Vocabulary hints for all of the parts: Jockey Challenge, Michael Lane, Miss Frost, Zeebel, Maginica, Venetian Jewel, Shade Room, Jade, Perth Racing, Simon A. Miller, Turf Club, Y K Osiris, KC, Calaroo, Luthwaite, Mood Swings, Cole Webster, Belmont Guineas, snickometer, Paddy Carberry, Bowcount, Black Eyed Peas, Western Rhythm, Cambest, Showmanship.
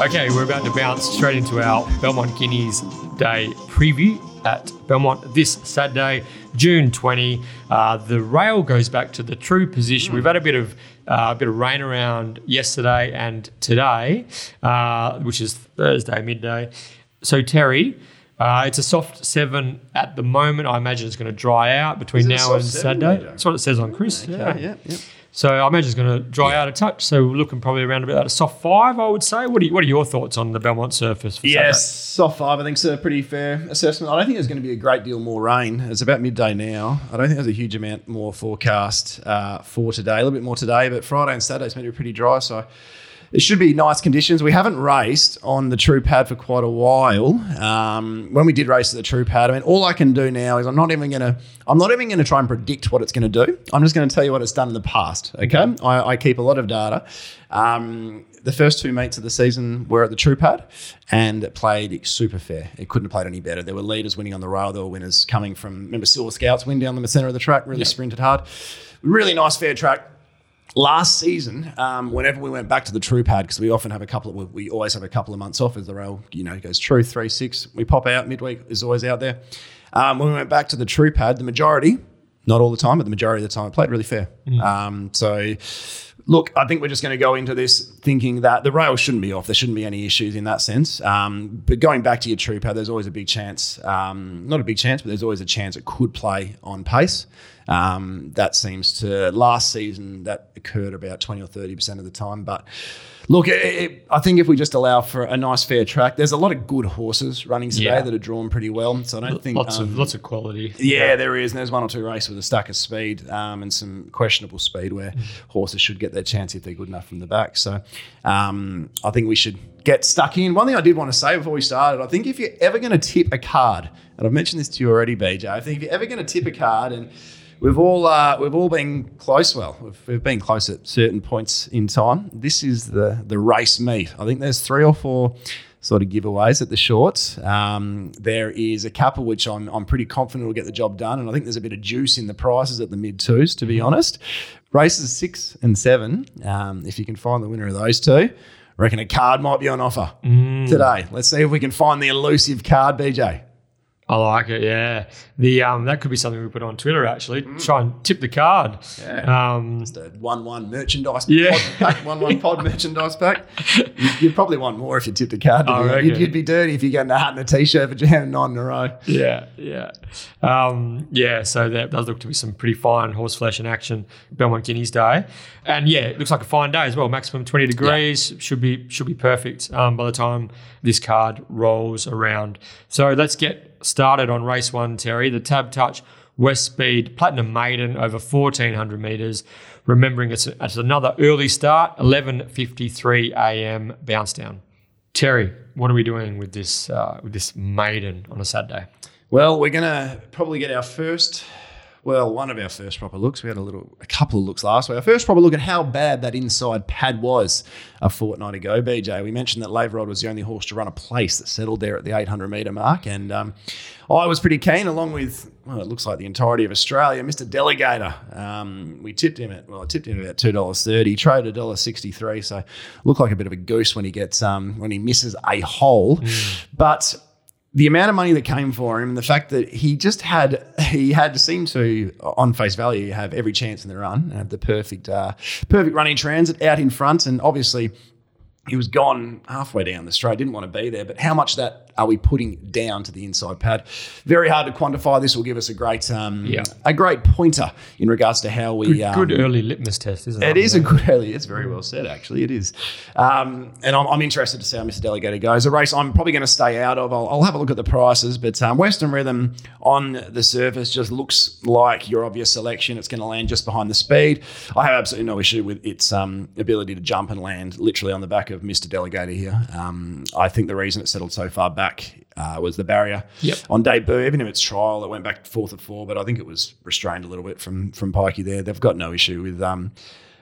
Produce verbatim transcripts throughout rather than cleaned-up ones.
Okay, we're about to bounce straight into our Belmont Guineas Day preview at Belmont this Saturday, June twentieth. Uh, the rail goes back to the true position. We've had a bit of uh, a bit of rain around yesterday and today, uh, which is Thursday midday. So Terry, uh, it's a soft seven at the moment. I imagine it's going to dry out between now and Saturday. Either? That's what it says on Chris. Okay, yeah, yeah, yeah. So I imagine it's going to dry yeah. out a touch. So we're looking probably around about a soft five, I would say. What are, you, what are your thoughts on the Belmont surface for Saturday? Yes, soft five, I think, is a pretty fair assessment. I don't think there's going to be a great deal more rain. It's about midday now. I don't think there's a huge amount more forecast uh, for today. A little bit more today, but Friday and Saturday is meant to be pretty dry. So it should be nice conditions. We haven't raced on the true pad for quite a while. Um, when we did race at the true pad, I mean, all I can do now is I'm not even going to I'm not even going to try and predict what it's going to do. I'm just going to tell you what it's done in the past, okay? Mm-hmm. I, I keep a lot of data. Um, the first two meets of the season were at the true pad and it played super fair. It couldn't have played any better. There were leaders winning on the rail. There were winners coming from, remember, Silver Scouts win down the centre of the track, really yep. sprinted hard. Really nice, fair track. Last season, um, whenever we went back to the true pad, because we often have a couple of, we always have a couple of months off as the rail, you know, goes true, three, six. We pop out midweek, is always out there. Um, when we went back to the true pad, the majority, not all the time, but the majority of the time, it played really fair. Mm. Um, so, look, I think we're just going to go into this thinking that the rail shouldn't be off. There shouldn't be any issues in that sense. Um, but going back to your true pad, there's always a big chance, um, not a big chance, but there's always a chance it could play on pace. Um, that seems to, last season that occurred about twenty or thirty percent of the time. But look, it, it, I think if we just allow for a nice fair track, there's a lot of good horses running today yeah. that are drawn pretty well. So I don't L- think lots um, of lots of quality. Yeah, yeah, there is. And there's one or two races with a stack of speed um, and some questionable speed where mm. horses should get their chance if they're good enough from the back. So um, I think we should get stuck in. One thing I did want to say before we started, I think if you're ever going to tip a card, and I've mentioned this to you already, B J, I think if you're ever going to tip a card and We've all uh, we've all been close. Well, we've, we've been close at certain points in time. This is the the race meet. I think there's three or four sort of giveaways at the shorts. Um, there is a couple which I'm I'm pretty confident will get the job done, and I think there's a bit of juice in the prices at the mid twos, to be honest. Races six and seven. Um, if you can find the winner of those two, I reckon a card might be on offer mm. today. Let's see if we can find the elusive card, B J. I like it, yeah. The um, that could be something we put on Twitter, actually. Mm. Try and tip the card. Yeah. Um, Just a one-one merchandise yeah. pod pack, one-one pod merchandise pack. You'd, you'd probably want more if you tipped a card. You'd, you'd, you'd be dirty if you got a hat and a T-shirt for nine in a row. Yeah, yeah. Um, yeah, so there does look to be some pretty fine horse flesh in action, Belmont Guineas Day. And, yeah, it looks like a fine day as well. Maximum twenty degrees yeah. should be should be perfect um, by the time this card rolls around. So let's get started on race one, Terry, the Tab Touch West Speed Platinum Maiden over fourteen hundred metres. Remembering it's, it's another early start, eleven fifty-three a.m. bounce down. Terry, what are we doing with this uh, with this maiden on a Saturday? Well, we're going to probably get our first, well, one of our first proper looks. We had a little, a couple of looks last week. Our first proper look at how bad that inside pad was a fortnight ago, B J. We mentioned that Laverod was the only horse to run a place that settled there at the eight hundred metre mark. And um, I was pretty keen, along with, well, it looks like the entirety of Australia, Mister Delegator. Um, we tipped him at, well, I tipped him at about two dollars thirty, traded one dollar sixty-three. So looked like a bit of a goose when he gets, um, when he misses a hole. Mm. But the amount of money that came for him and the fact that he just had, he had seemed to, on face value, have every chance in the run and have the perfect, uh, perfect running transit out in front. And obviously he was gone halfway down the straight, didn't want to be there. But how much that are we putting down to the inside pad? Very hard to quantify. This will give us a great, um, yeah. a great pointer in regards to how we. Good, um, good early litmus test, isn't it? It is a good early. It's very well said, actually. It is, um, and I'm, I'm interested to see how Mister Delegator goes. A race I'm probably going to stay out of. I'll, I'll have a look at the prices, but um, Western Rhythm on the surface just looks like your obvious selection. It's going to land just behind the speed. I have absolutely no issue with its um, ability to jump and land literally on the back of Mister Delegator here. Um, I think the reason it settled so far back Uh, was the barrier yep. on debut. Even in its trial, it went back fourth at four, but I think it was restrained a little bit from from Pikey there. They've got no issue with. Um,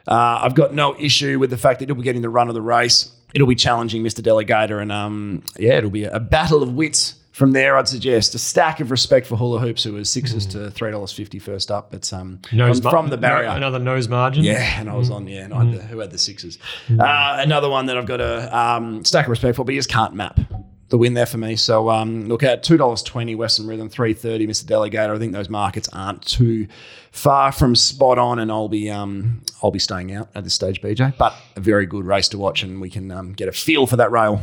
uh, I've got no issue with the fact that it'll be getting the run of the race. It'll be challenging Mister Delegator, and um, yeah, it'll be a, a battle of wits from there, I'd suggest a stack of respect for Hula Hoops, who was sixes mm. to three dollars fifty first up. But um, nose from, from the barrier, another nose margin. Yeah, and I was mm. on. Yeah, and I had the, who had the sixes? Mm. Uh, another one that I've got a um, stack of respect for, but you just can't map the win there for me. So um, look at two dollars twenty Western Rhythm, three thirty Mister Delegator. I think those markets aren't too far from spot on, and I'll be um, I'll be staying out at this stage, B J. But a very good race to watch, and we can um, get a feel for that rail.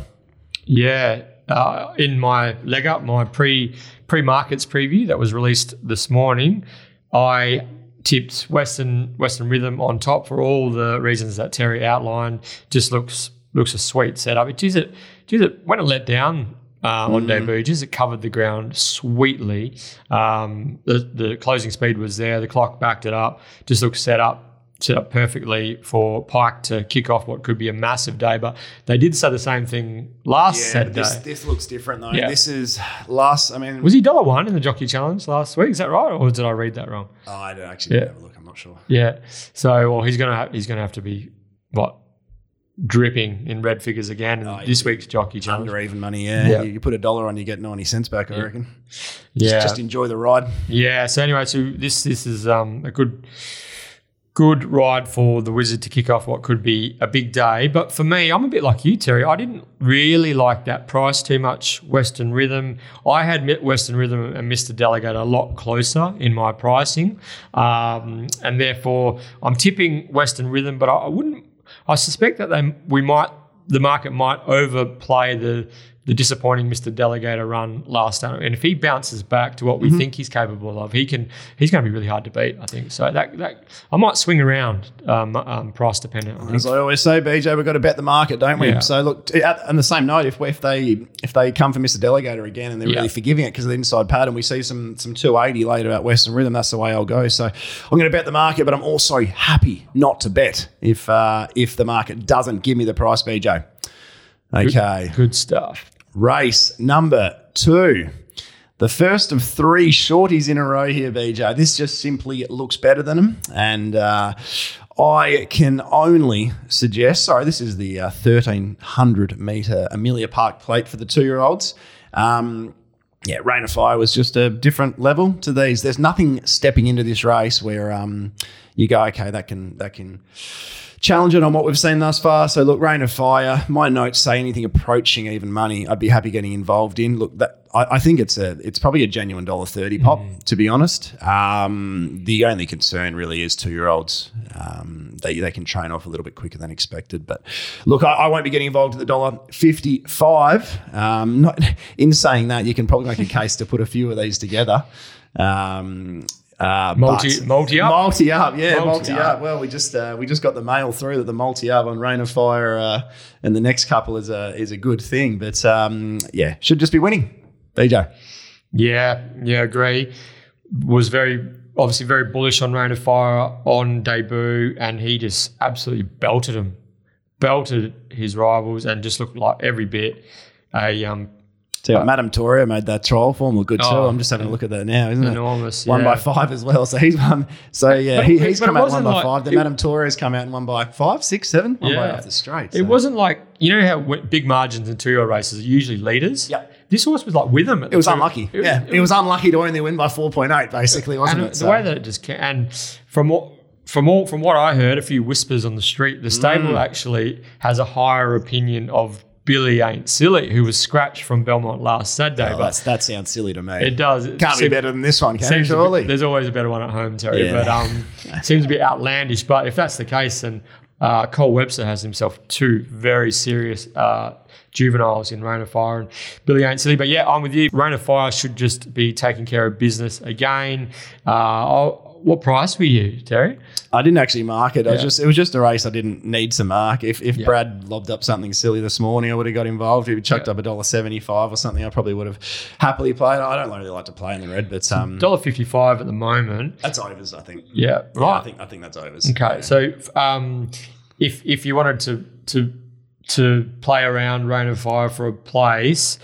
Yeah. Uh, in my leg up, my pre, pre-markets preview that was released this morning, I tipped Western Western Rhythm on top for all the reasons that Terry outlined. Just looks looks a sweet setup. It is it, geez, it when it let down uh, on mm. debut, geez, it covered the ground sweetly. Um, the the closing speed was there. The clock backed it up. Just looked set up. set up perfectly for Pike to kick off what could be a massive day. But they did say the same thing last yeah, Saturday. This, this looks different, though. Yeah. This is last, I mean... Was he one dollar one in the Jockey Challenge last week? Is that right? Or did I read that wrong? Oh, I don't actually yeah. have a look. I'm not sure. Yeah. So, well, he's going to ha- he's gonna have to be, what, dripping in red figures again in oh, this week's Jockey Challenge. Under even money, yeah. yeah. You, you put a dollar on, you get ninety cents back, I yeah. reckon. Yeah. Just, just enjoy the ride. Yeah. So, anyway, so this, this is um, a good... Good ride for the Wizard to kick off what could be a big day. But for me, I'm a bit like you, Terry. I didn't really like that price too much, Western Rhythm. I had Western Rhythm and Mister Delegator a lot closer in my pricing. Um, and therefore, I'm tipping Western Rhythm, but I, I wouldn't – I suspect that they we might the market might overplay the – the disappointing Mister Delegator run last time. And if he bounces back to what we mm-hmm. think he's capable of, he can. He's going to be really hard to beat, I think. So that that I might swing around, um, um, price dependent. I As I always say, B J, we've got to bet the market, don't we? Yeah. So look, on the same note, if if they if they come for Mister Delegator again and they're yeah. really forgiving it because of the inside pad, and we see some some two eighty later at Western Rhythm, that's the way I'll go. So I'm going to bet the market, but I'm also happy not to bet if uh, if the market doesn't give me the price, B J. Okay, good, good stuff. Race number two, the first of three shorties in a row here, B J. This just simply looks better than them, and uh, I can only suggest, sorry, this is the uh, thirteen hundred metre Amelia Park Plate for the two-year-olds. Um, yeah, Rain of Fire was just a different level to these. There's nothing stepping into this race where um, you go, okay, that can that can... challenge it on what we've seen thus far. So, look, Rain of Fire, my notes say anything approaching even money, I'd be happy getting involved in. Look, that I, I think it's a it's probably a genuine one dollar thirty pop, mm. to be honest. Um, the only concern really is two-year-olds. Um, they they can train off a little bit quicker than expected. But, look, I, I won't be getting involved at the one dollar fifty-five. Um, not, in saying that, you can probably make a case to put a few of these together. Um Uh, multi, multi up, multi up, yeah, multi, multi up. up. Well, we just uh, we just got the mail through that the multi up on Rain of Fire, uh, and the next couple is a is a good thing, but um, yeah, should just be winning. B J, yeah, yeah, agree. Was very obviously very bullish on Rain of Fire on debut, and he just absolutely belted him, belted his rivals, and just looked like every bit a um. So, Madame Toria made that trial form look good too. Oh, I'm just having a look at that now, isn't enormous, it? Enormous. One yeah. by five as well. So he's won. So yeah, but, he, he's come out one like, by five. Then Madame Toria's come out and one by five, six, seven, one yeah. by off the straight. So. It wasn't like, you know how big margins in two-year races are usually leaders? Yep. This horse was like with them. At it the was two. unlucky. It, yeah, it, it was unlucky to only win by four point eight basically, wasn't and it? The so. way that it just came, and from what, From all, from what I heard, a few whispers on the street, the stable mm. actually has a higher opinion of Billy Ain't Silly, who was scratched from Belmont last Saturday. Oh, but that's, that sounds silly to me. It does. It Can't seems, be better than this one, can it, surely? There's always a better one at home, Terry, yeah. but um, it seems a bit outlandish. But if that's the case, then uh, Cole Webster has himself two very serious uh, juveniles in Rain of Fire and Billy Ain't Silly. But yeah, I'm with you. Rain of Fire should just be taking care of business again. Uh, I'll What price were you, Terry? I didn't actually mark it. I yeah. was just it was just a race I didn't need to mark. If if yeah. Brad lobbed up something silly this morning, I would have got involved. If he chucked yeah. up a dollar seventy five or something, I probably would have happily played. I don't really like to play in the red, but um dollar fifty five at the moment. That's overs, I think. Yeah, right. Yeah, I think I think that's overs. Okay, yeah. so um, if if you wanted to to to play around Rain of Fire for a place.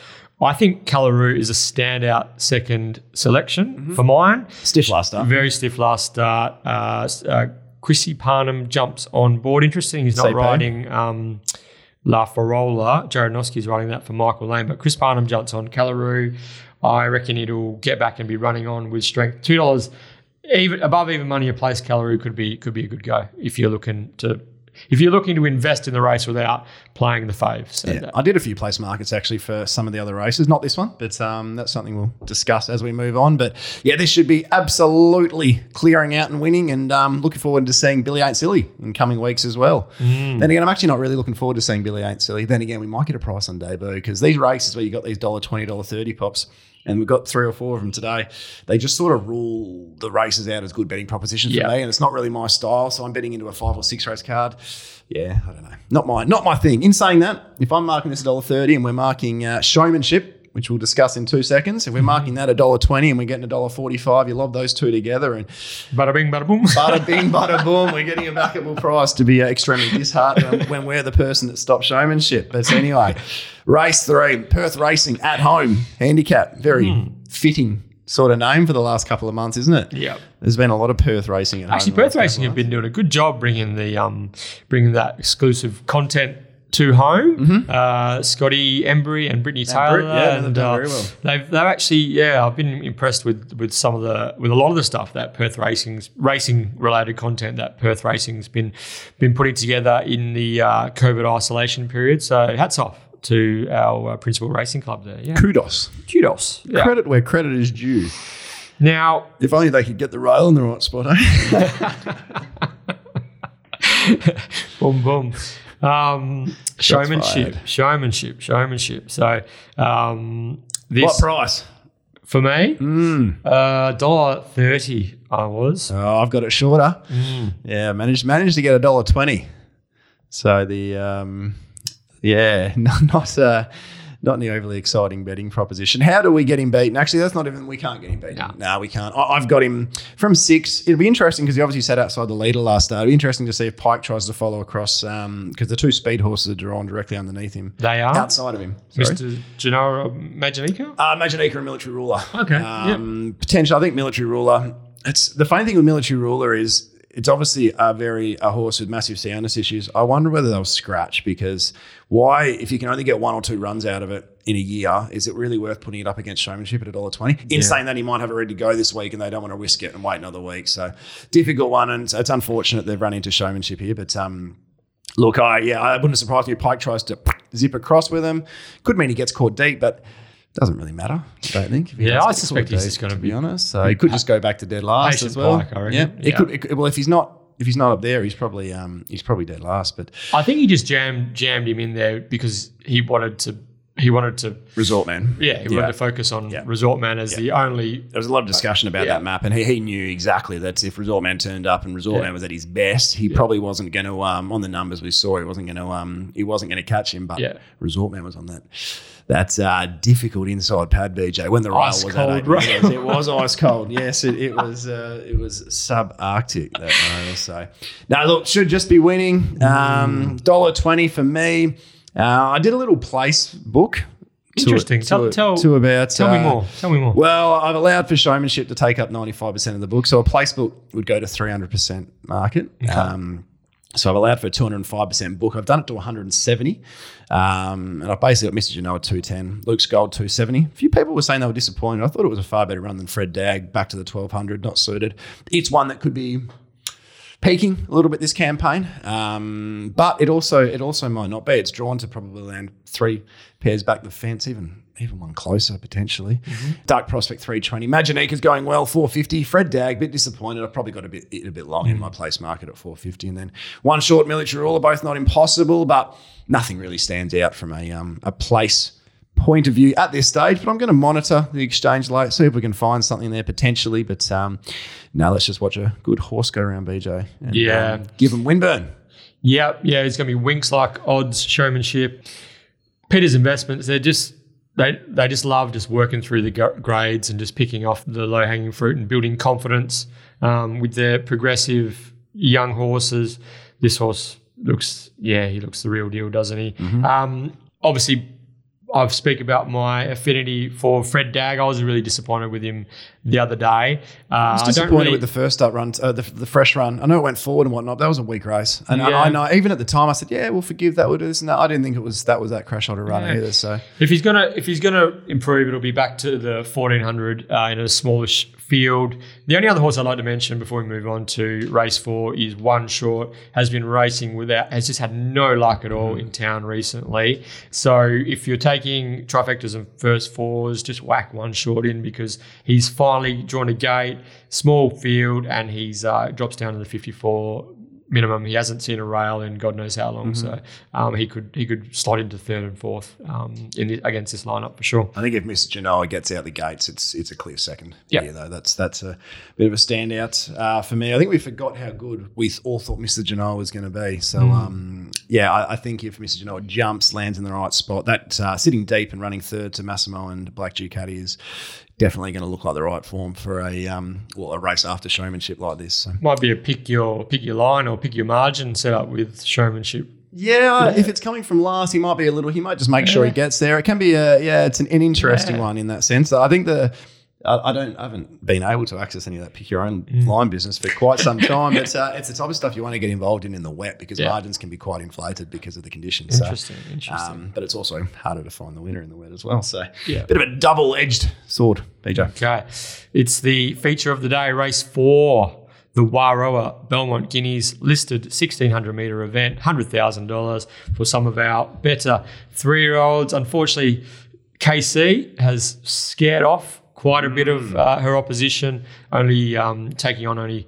I think Calaroo is a standout second selection mm-hmm. for mine. Stiff last start. Very stiff last start. Uh, uh, Chrissy Parnham jumps on board. Interesting, he's not C P. riding um, Lafarola. Jared Noski's running that for Michael Lane, but Chris Parnham jumps on Calaroo. I reckon it'll get back and be running on with strength. Two dollars even above even money a place. Calaroo could be could be a good go if you're looking to if you're looking to invest in the race without playing the fave. So yeah, that. I did a few place markets actually for some of the other races, not this one, but um, that's something we'll discuss as we move on. But yeah, this should be absolutely clearing out and winning, and um, looking forward to seeing Billy Ain't Silly in coming weeks as well. Mm. Then again, I'm actually not really looking forward to seeing Billy Ain't Silly. Then again, we might get a price on debut because these races where you got these one dollar, twenty dollars, thirty dollars pops, and we've got three or four of them today, they just sort of rule the races out as good betting propositions for yep. me, and it's not really my style, so I'm betting into a five or six race card. Yeah, I don't know. Not my not my thing. In saying that, if I'm marking this one dollar thirty and we're marking uh, Showmanship, which we'll discuss in two seconds, if we're mm-hmm. marking that one dollar twenty and we're getting one dollar forty-five, you lob those two together and bada bing, bada boom. Bada bing, bada boom. We're getting a backable price to be uh, extremely disheartened when, when we're the person that stopped Showmanship. But anyway, race three, Perth Racing at home, handicap. Very mm. fitting sort of name for the last couple of months, isn't it? Yeah. There's been a lot of Perth Racing at Actually, home. Actually, Perth Racing have been doing a good job bringing the um, bringing that exclusive content to home. Mm-hmm. Uh, Scotty Embury and Brittany and Taylor. Brit, yeah, and, they've done uh, very well. They've, they've actually, yeah, I've been impressed with with some of the, with a lot of the stuff that Perth Racing's, racing related content that Perth Racing's been, been putting together in the uh, COVID isolation period. So hats off to our uh, principal racing club there. Yeah. Kudos. Kudos. Yeah. Credit where credit is due. Now, if only they could get the rail in the right spot, eh? Boom, boom. Um, showmanship, showmanship, showmanship. So, um, this what price for me? Mm. Uh, one dollar thirty. I was. Oh, I've got it shorter. Mm. Yeah, managed managed to get a one dollar twenty. So the um, yeah, not not uh, not an overly exciting betting proposition. How do we get him beaten? Actually, that's not even we can't get him beaten. No, nah, we can't. I, I've got him from six. It'll be interesting because he obviously sat outside the leader last start. It'll be interesting to see if Pike tries to follow across because um, the two speed horses are drawn directly underneath him. They are? Outside of him. Sorry. Mister Genaro, Maginica? Uh, Maginica and Military Ruler. Okay. Um, yep. Potentially, I think Military Ruler. It's the funny thing with Military Ruler is it's obviously a very a horse with massive soundness issues. I wonder whether they'll scratch because why, if you can only get one or two runs out of it in a year, is it really worth putting it up against Showmanship at one dollar twenty? In yeah. saying that, he might have it ready to go this week and they don't want to risk it and wait another week. So difficult one, and it's, it's unfortunate they've run into Showmanship here. But um, look, I yeah, it wouldn't surprise me if Pike tries to zip across with him. Could mean he gets caught deep, but doesn't really matter, I don't think. Yeah, I suspect he's just going to be honest. So he could just go back to dead last as well. Pike, I reckon. Yeah, yeah. It could, it could. Well, if he's not, if he's not up there, he's probably um, he's probably dead last. But I think he just jammed jammed him in there because he wanted to. He wanted to Resort Man. Yeah, he yeah. wanted to focus on yeah. Resort Man as yeah. the only. There was a lot of discussion about yeah. that map, and he, he knew exactly that if Resort Man turned up and Resort yeah. Man was at his best, he yeah. probably wasn't going to. Um, on the numbers we saw, he wasn't going to. Um, he wasn't going to catch him. But yeah. Resort Man was on that. That's uh, difficult inside pad, B J. When the rail was cold, at eight right? meters, it was ice cold. Yes, it, it was. Uh, it was subarctic that rail. So no, look, should just be winning. Um, one dollar twenty for me. Uh, I did a little place book. Interesting. To, tell, to, tell, to about, tell uh, me more. Tell me more. Well, I've allowed for Showmanship to take up ninety-five percent of the book, so a place book would go to three hundred percent market. Okay. Um, so I've allowed for a two hundred five percent book. I've done it to one hundred seventy, um, and I've basically got Mister Genaro at two ten, Luke's Gold two seventy. A few people were saying they were disappointed. I thought it was a far better run than Fred Dagg, back to the twelve hundred, not suited. It's one that could be peaking a little bit this campaign, um, but it also it also might not be. It's drawn to probably land three pairs back the fence, even even one closer potentially. Mm-hmm. Dark Prospect three twenty. Maginica's going well, four fifty. Fred Dagg, a bit disappointed. I probably got a bit it a bit long mm-hmm. in my place market at four fifty, and then One Short, Military Ruler, both not impossible, but nothing really stands out from a um, a place point of view at this stage. But I'm going to monitor the exchange late, see if we can find something there potentially. But um, no, let's just watch a good horse go around, B J. And, yeah. Um, give him Winburn. Yeah, yeah. It's going to be winks like odds, Showmanship. Peters Investments, they're just, they they just love just working through the g- grades and just picking off the low-hanging fruit and building confidence um, with their progressive young horses. This horse looks, yeah, he looks the real deal, doesn't he? Mm-hmm. Um, obviously, I've speak about my affinity for Fred Dagg. I was really disappointed with him the other day. Uh, I was disappointed I don't really with the first up run, uh, the, the fresh run. I know it went forward and whatnot, but that was a weak race. And yeah. I, I know even at the time I said, "Yeah, we'll forgive that. We'll do this and that." I didn't think it was that was that crash order run yeah. either. So if he's gonna if he's gonna improve, it'll be back to the fourteen hundred uh, in a smallish field. The only other horse I'd like to mention before we move on to race four is One Short. Has been racing without, has just had no luck at all mm. in town recently. So if you're taking trifectas and first fours, just whack One Short in because he's finally drawn a gate, small field, and he's uh, drops down to the fifty-four minimum. He hasn't seen a rail in God knows how long, mm-hmm. so um, he could he could slot into third and fourth um, in the, against this lineup for sure. I think if Mister Genaro gets out the gates, it's it's a clear second. Yeah, though that's that's a bit of a standout uh, for me. I think we forgot how good we all thought Mister Genaro was going to be. So mm. um, yeah, I, I think if Mister Genaro jumps, lands in the right spot, that uh, sitting deep and running third to Massimo and Black Ducati is definitely going to look like the right form for a um, well a race after Showmanship like this. So. Might be a pick your pick your line or pick your margin set up with Showmanship. Yeah, yeah. If it's coming from last, he might be a little. He might just make yeah. sure he gets there. It can be a yeah. It's an, an interesting yeah. one in that sense. I think the. I don't. I haven't been able to access any of that pick your own mm. line business for quite some time. But uh, it's the type of stuff you want to get involved in in the wet because yeah. margins can be quite inflated because of the conditions. Interesting, so, interesting. Um, but it's also harder to find the winner in the wet as well. So yeah, bit of a double-edged sword, P J. Okay, it's the feature of the day, race four. The Warroa Belmont Guineas, listed sixteen hundred metre event, one hundred thousand dollars for some of our better three-year-olds. Unfortunately, K C has scared off quite a bit of uh, her opposition, only um, taking on only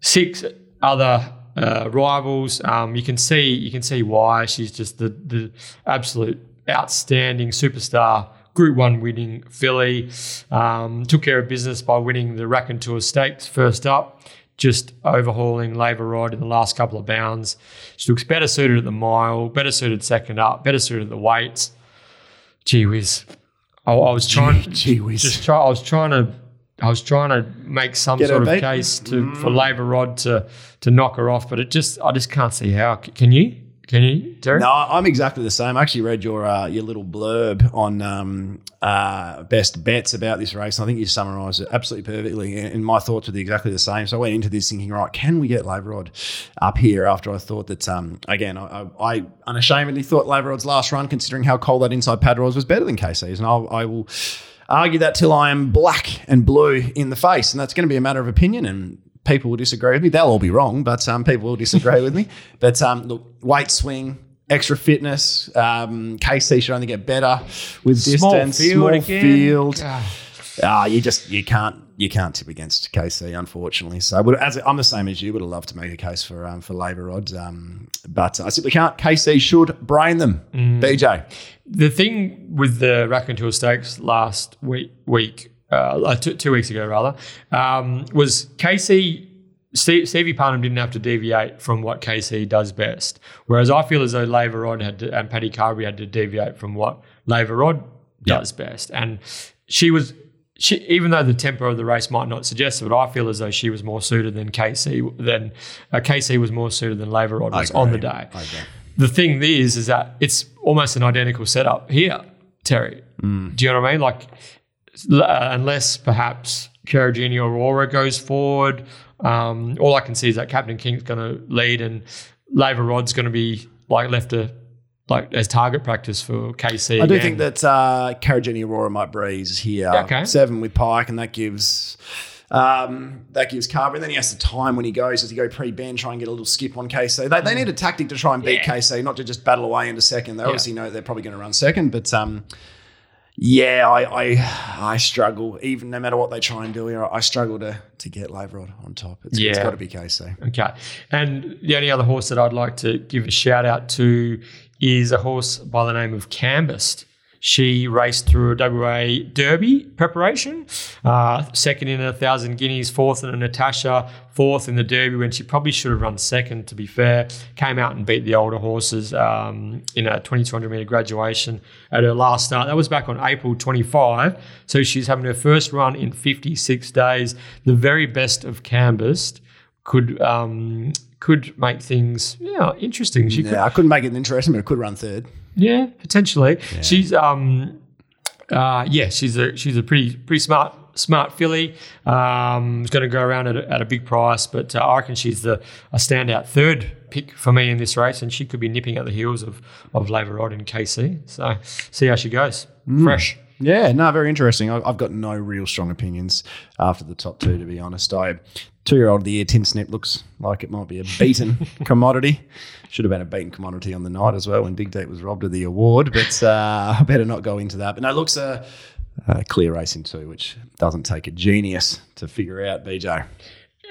six other uh, rivals. Um, you can see, you can see why. She's just the the absolute outstanding superstar. Group One winning filly, um, took care of business by winning the Raconteur Stakes first up, just overhauling Laverod in the last couple of bounds. She looks better suited at the mile, better suited second up, better suited at the weights. Gee whiz. I, I was trying, Gee whiz. just try. I was trying to, I was trying to make some Get sort of beat. case to mm. for Laverod to to knock her off, but it just, I just can't see how. Can you? Can you, Derek? No, I'm exactly the same. I actually read your uh, your little blurb on um, uh, best bets about this race. I think you summarised it absolutely perfectly, and my thoughts were exactly the same. So I went into this thinking, right, can we get Laverod up here after I thought that, um, again, I, I, I unashamedly thought Laverod's last run, considering how cold that inside pad was, was better than K C's, and I'll, I will argue that till I am black and blue in the face, and that's going to be a matter of opinion, and people will disagree with me. They'll all be wrong, but um, people will disagree with me. But um, look, weight swing, extra fitness. Um, K C should only get better with small distance. Field small again. field. Uh, you just you can't you can't tip against K C, unfortunately. So would, as I'm the same as you. Would have loved to make a case for um, for Laverod, um, but I simply can't. K C should brain them. Mm. B J. The thing with the Raconteur Stakes last week week. Uh, two, two weeks ago rather, um, was K C, Steve, Stevie Parnham didn't have to deviate from what K C does best, whereas I feel as though Laverod had to, and Paddy Carberry had to deviate from what Laverod does yep. best. And she was, she, even though the tempo of the race might not suggest it, but I feel as though she was more suited than K C, than uh, K C was more suited than Laverod was on the day. The thing is, is that it's almost an identical setup here, Terry. Mm. Do you know what I mean? Like, unless perhaps Carragini or Aurora goes forward. Um, all I can see is that Captain King's going to lead and Laverod's going to be like left to, like as target practice for K C. I do again. think that uh, Carragini Aurora might breeze here. Okay. Seven with Pike, and that gives... Um, that gives Carver, and then he has the time when he goes. Does he go pre-bend, try and get a little skip on K C? They, they need a tactic to try and beat yeah. K C, not to just battle away into second. They yeah. obviously know they're probably going to run second, but... Um, Yeah, I, I I struggle. Even no matter what they try and do here, I struggle to to get Laverod on top. It's, yeah. it's got to be K C. Okay. And the only other horse that I'd like to give a shout out to is a horse by the name of Cambest. She raced through a W A Derby preparation, uh, second in a Thousand Guineas, fourth in a Natasha, fourth in the Derby when she probably should have run second, to be fair. Came out and beat the older horses um, in a twenty-two hundred metre graduation at her last start. That was back on April twenty-fifth. So she's having her first run in fifty-six days. The very best of Cambest could... Um, could make things, yeah, interesting. She yeah, could, I couldn't make it interesting, but it could run third. Yeah, potentially. Yeah. She's um, uh, yeah, she's a she's a pretty pretty smart smart filly. Um, is going to go around at a, at a big price, but uh, I reckon she's the a standout third pick for me in this race, and she could be nipping at the heels of of Laverod and K C. So see how she goes. Mm. Fresh. Yeah, no, very interesting. I've got no real strong opinions after the top two, to be honest. I two-year-old of the year, Tin Snip, looks like it might be a beaten commodity. Should have been a beaten commodity on the night as well when Dig Deep was robbed of the award, but uh, I better not go into that. But no, it looks a, a clear race in two, which doesn't take a genius to figure out, B J.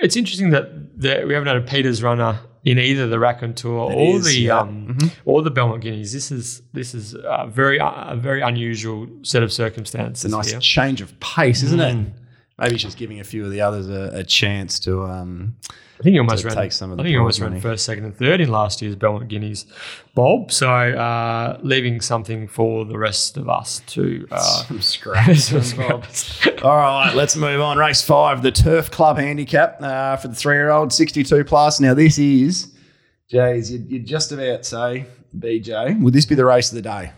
It's interesting that the, we haven't had a Peters runner in either the Raconteur it or is, the yeah. um, mm-hmm. or the Belmont Guineas. This is this is a very uh, a very unusual set of circumstances. It's a nice here. change of pace, isn't mm. it? Maybe she's giving a few of the others a, a chance to. Um, I think you almost ran. Take some of the I think you almost ran first, second, and third in last year's Belmont Guineas, Bob. So uh, leaving something for the rest of us to uh, some scraps, some scraps. All right, let's move on. Race five, the Turf Club handicap uh, for the three-year-old, sixty-two plus. Now this is, Jays, you'd, you'd just about say, B J, would this be the race of the day?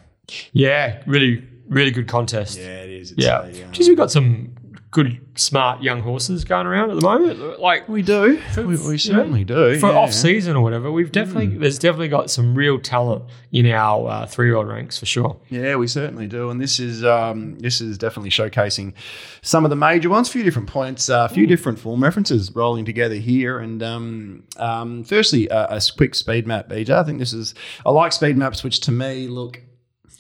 Yeah, really, really good contest. Yeah, it is. It's yeah, a, um, geez, we've got some good, smart young horses going around at the moment. Like we do, for, we, we certainly know, do for yeah. off season or whatever. We've definitely mm. there's definitely got some real talent in our uh, three-year-old ranks for sure. Yeah, we certainly do, and this is um, this is definitely showcasing some of the major ones. A few different points, a uh, few mm. different form references rolling together here. And um, um, firstly, uh, a quick speed map, B J. I think this is I like speed maps, which to me look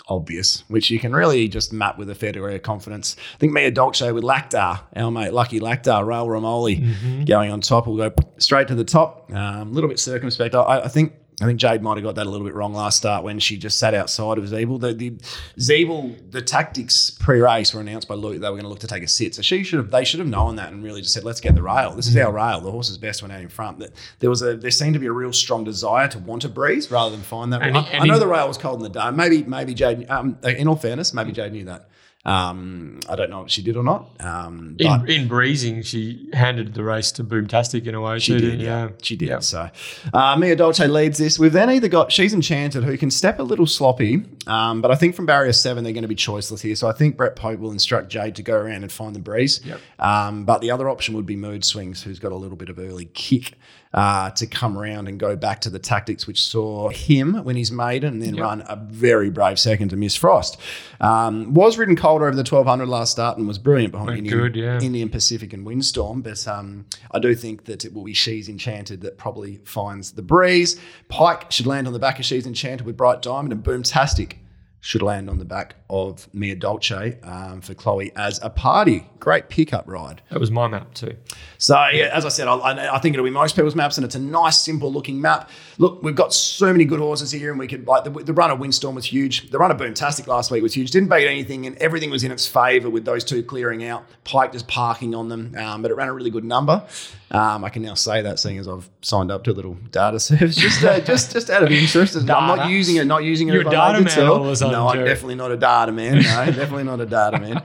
obvious, which you can really just map with a fair degree of confidence. I think Mia Dolce with Laktar, our mate Lucky Laktar, Rail Ramoli mm-hmm. going on top, will go straight to the top. A um, little bit circumspect. I, I think I think Jade might have got that a little bit wrong last start when she just sat outside of Zeebel. The, the Zeebel, the tactics pre-race were announced by Luke. They were going to look to take a sit. So she should have, they should have known that and really just said, let's get the rail. This is our rail. The horse is best when out in front. There was a, there seemed to be a real strong desire to want a breeze rather than find that. And, I, and I know the rail was cold in the day. Maybe, maybe Jade, um, in all fairness, maybe Jade knew that. Um, I don't know if she did or not. Um, in, but in breezing, she handed the race to Boomtastic in a way. She too, did, yeah. yeah. She did. Yeah. So uh, Mia Dolce leads this. We've then either got She's Enchanted, who can step a little sloppy, um, but I think from barrier seven they're going to be choiceless here. So I think Brett Pope will instruct Jade to go around and find the breeze. Yep. Um, but the other option would be Mood Swings, who's got a little bit of early kick uh, to come round and go back to the tactics which saw him win his maiden and then yep. run a very brave second to Miss Frost. Um, was ridden colder over the twelve hundred last start and was brilliant behind Went Indian, good, yeah. Indian Pacific and Windstorm, but um, I do think that it will be She's Enchanted that probably finds the breeze. Pike should land on the back of She's Enchanted with Bright Diamond, and Boomtastic should land on the back of Mia Dolce um, for Chloe as a party. Great pickup ride. That was my map too. So, yeah, as I said, I, I think it'll be most people's maps, and it's a nice, simple-looking map. Look, we've got so many good horses here, and we could like the, the run of Windstorm was huge. The run of Boomtastic last week was huge. Didn't beat anything, and everything was in its favour with those two clearing out. Pike just parking on them, um, but it ran a really good number. Um, I can now say that, seeing as I've signed up to a little data service, just uh, just just out of interest. I'm not using it. Not using it. You're a data man all of a sudden. No, I'm Jerry. definitely not a data man. No, definitely not a data man.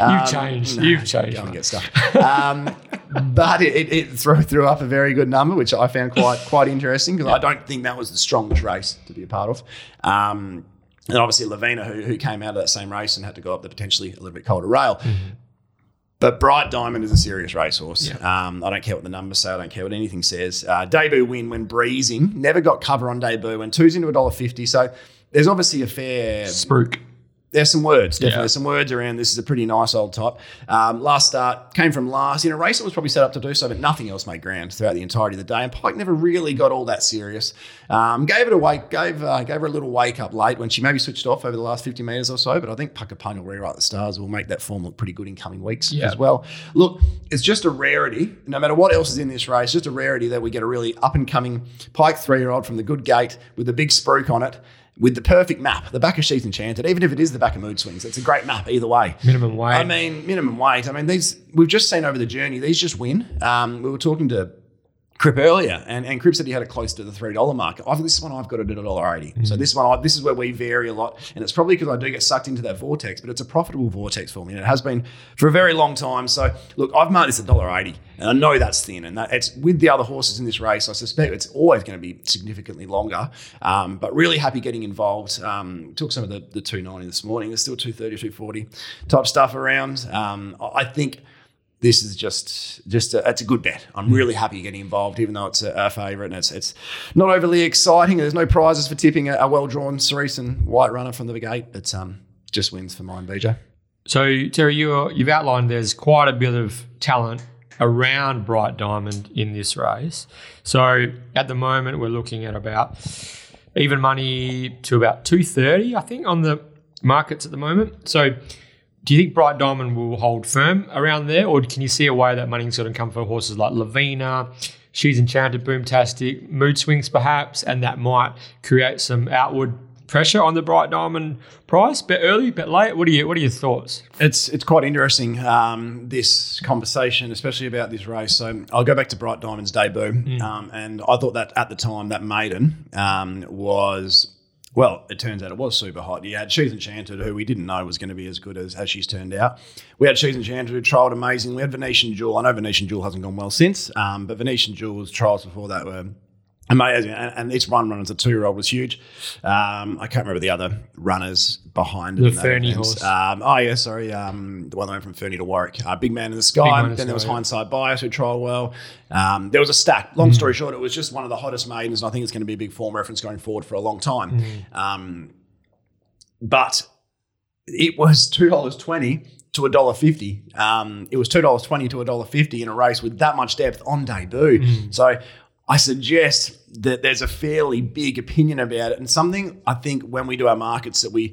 Um, You've changed. No, You've changed. Go and get stuff. Um, but it, it, it threw, threw up a very good number, which I found quite quite interesting because yeah. I don't think that was the strongest race to be a part of. Um, and obviously Lavina, who who came out of that same race and had to go up the potentially a little bit colder rail. Mm-hmm. But Bright Diamond is a serious racehorse. Yeah. Um, I don't care what the numbers say. I don't care what anything says. Uh, debut win when breezing. Never got cover on debut when two's into one dollar fifty. So there's obviously a fair... Spruik. There's some words, definitely. Yeah. There's some words around this is a pretty nice old type. Um, last start, came from last in a race that was probably set up to do so, but nothing else made ground throughout the entirety of the day. And Pike never really got all that serious. Um, gave it a wake, gave uh, gave her a little wake up late when she maybe switched off over the last fifty metres or so, but I think Puckapun will rewrite the stars, will make that form look pretty good in coming weeks yeah. as well. Look, it's just a rarity, no matter what else is in this race, just a rarity that we get a really up and coming Pike three-year-old from the good gate with a big spruik on it. With the perfect map, the back of She's Enchanted, even if it is the back of Mood Swings, it's a great map either way. Minimum weight. I mean, minimum weight. I mean, these we've just seen over the journey, these just win. Um, we were talking to Crip earlier, and, and Crip said he had it close to the three dollar mark. I've, this one I've got it at one dollar eighty. Mm-hmm. So this one, I, this is where we vary a lot, and it's probably because I do get sucked into that vortex, but it's a profitable vortex for me, and it has been for a very long time. So look, I've marked this at one dollar eighty, and I know that's thin, and that, it's with the other horses in this race. I suspect it's always going to be significantly longer, um, but really happy getting involved. Um, took some of the, the two ninety this morning. There's still two thirty, two forty type stuff around. Um, I think... This is just, just a, it's a good bet. I'm really happy getting involved, even though it's a, a favourite and it's it's not overly exciting. There's no prizes for tipping a, a well-drawn Cereson White Runner from the gate, but um, just wins for mine, B J. So, Terry, you're, you've outlined there's quite a bit of talent around Bright Diamond in this race. So, at the moment, we're looking at about even money to about two thirty, I think, on the markets at the moment. So... do you think Bright Diamond will hold firm around there, or can you see a way that money's going to come for horses like Lavina, She's Enchanted, Boomtastic, Mood Swings perhaps, and that might create some outward pressure on the Bright Diamond price? Bet early, bet late? What are you? What are your thoughts? It's it's quite interesting, um, this conversation, especially about this race. So I'll go back to Bright Diamond's debut, mm. um, and I thought that at the time that maiden um, was... well, it turns out it was super hot. You had She's Enchanted, who we didn't know was going to be as good as, as she's turned out. We had She's Enchanted, who trialled amazing. We had Venetian Jewel. I know Venetian Jewel hasn't gone well since, um, but Venetian Jewel's trials before that were amazing. And, and this one run as a two-year-old was huge. Um, I can't remember the other runners behind it. The Fernie horse. Um, oh, yeah, sorry. Um, the one that went from Fernie to Warwick. Uh, Big Man in the Sky. Then there was yeah. Hindsight Bias, who trialled well. Um, there was a stack. Long story mm. short, it was just one of the hottest maidens, and I think it's going to be a big form reference going forward for a long time. Mm. Um, but it was two dollars twenty to one dollar fifty. Um, it was two dollars twenty to one dollar fifty in a race with that much depth on debut. Mm. So I suggest that there's a fairly big opinion about it, and something I think when we do our markets that we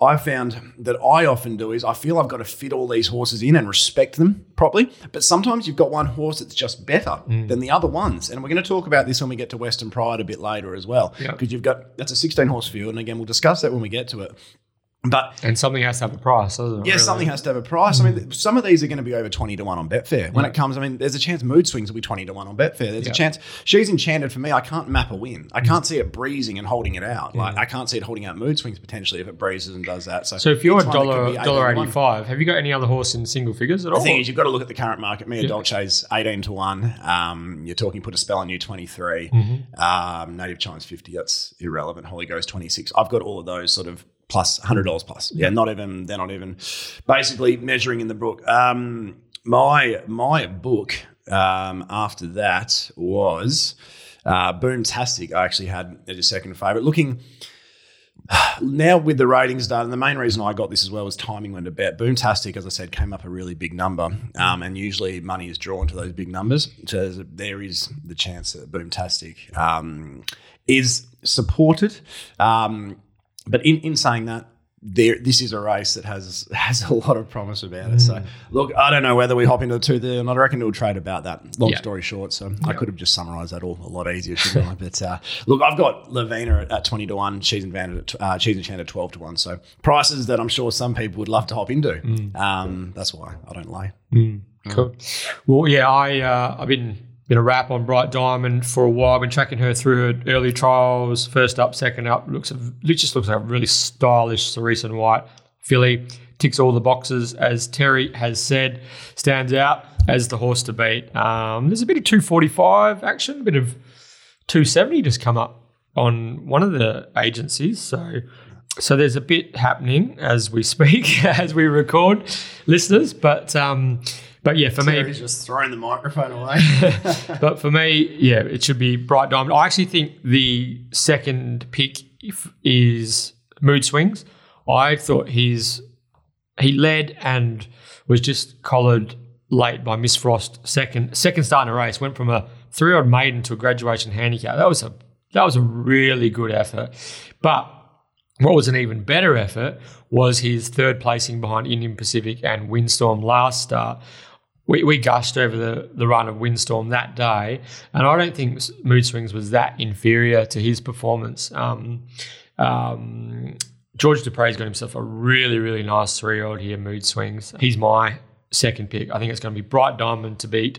I found that I often do is I feel I've got to fit all these horses in and respect them properly, but sometimes you've got one horse that's just better mm. than the other ones, and we're going to talk about this when we get to Western Pride a bit later as well, because yep. you've got that's a sixteen horse field, and again we'll discuss that when we get to it. But and something has to have a price, doesn't it? Yeah, really? Something has to have a price. I mean, some of these are going to be over twenty to one on Betfair. When yeah. it comes, I mean, there's a chance Mood Swings will be twenty to one on Betfair. There's yeah. a chance She's Enchanted for me. I can't map a win. I can't see it breezing and holding it out. Yeah. Like I can't see it holding out Mood Swings potentially if it breezes and does that. So, so if you're a dollar eighty-five, have you got any other horse in single figures at all? The thing is, you've got to look at the current market. Mia yeah. Dolce's eighteen to one. Um, you're talking Put a Spell on You twenty-three. Mm-hmm. Um, Native Chimes fifty. That's irrelevant. Holy Ghost twenty-six. I've got all of those sort of plus one hundred dollars plus. Yeah, not even, they're not even basically measuring in the book. Um, my my book um, after that was uh, Boomtastic. I actually had as a second favourite. Looking now with the ratings data, and the main reason I got this as well was timing when to bet. Boomtastic, as I said, came up a really big number, um, and usually money is drawn to those big numbers. So there is the chance that Boomtastic um, is supported. Um But in, in saying that, there this is a race that has has a lot of promise about it. Mm. So, look, I don't know whether we hop into the two there, and I reckon it'll trade about that. Long yep. story short, so yep. I could have just summarised that all a lot easier, shouldn't I? But, uh, look, I've got Lavina at, at twenty to one, She's Enchanted at, uh, She's Enchanted at twelve to one. So prices that I'm sure some people would love to hop into. Mm. Um, that's why I don't lay. Mm. Cool. Well, yeah, I, uh, I've been... been a wrap on Bright Diamond for a while. I've been tracking her through her early trials, first up, second up. Looks, it just looks like a really stylish Cereson White filly. Ticks all the boxes, as Terry has said. Stands out as the horse to beat. Um, there's a bit of two forty-five action, a bit of two seventy just come up on one of the agencies. So, so there's a bit happening as we speak, as we record, listeners. But... Um, But yeah, for Terry's me, just throwing the microphone away. But for me, yeah, it should be Bright Diamond. I actually think the second pick is Mood Swings. I thought he's he led and was just collared late by Miss Frost. Second second start in a race, went from a three-year-old maiden to a graduation handicap. That was a that was a really good effort, but. What was an even better effort was his third placing behind Indian Pacific and Windstorm last start. We, we gushed over the, the run of Windstorm that day, and I don't think Mood Swings was that inferior to his performance. Um, um, George Dupre's got himself a really, really nice three-year-old here, Mood Swings. He's my second pick. I think it's going to be Bright Diamond to beat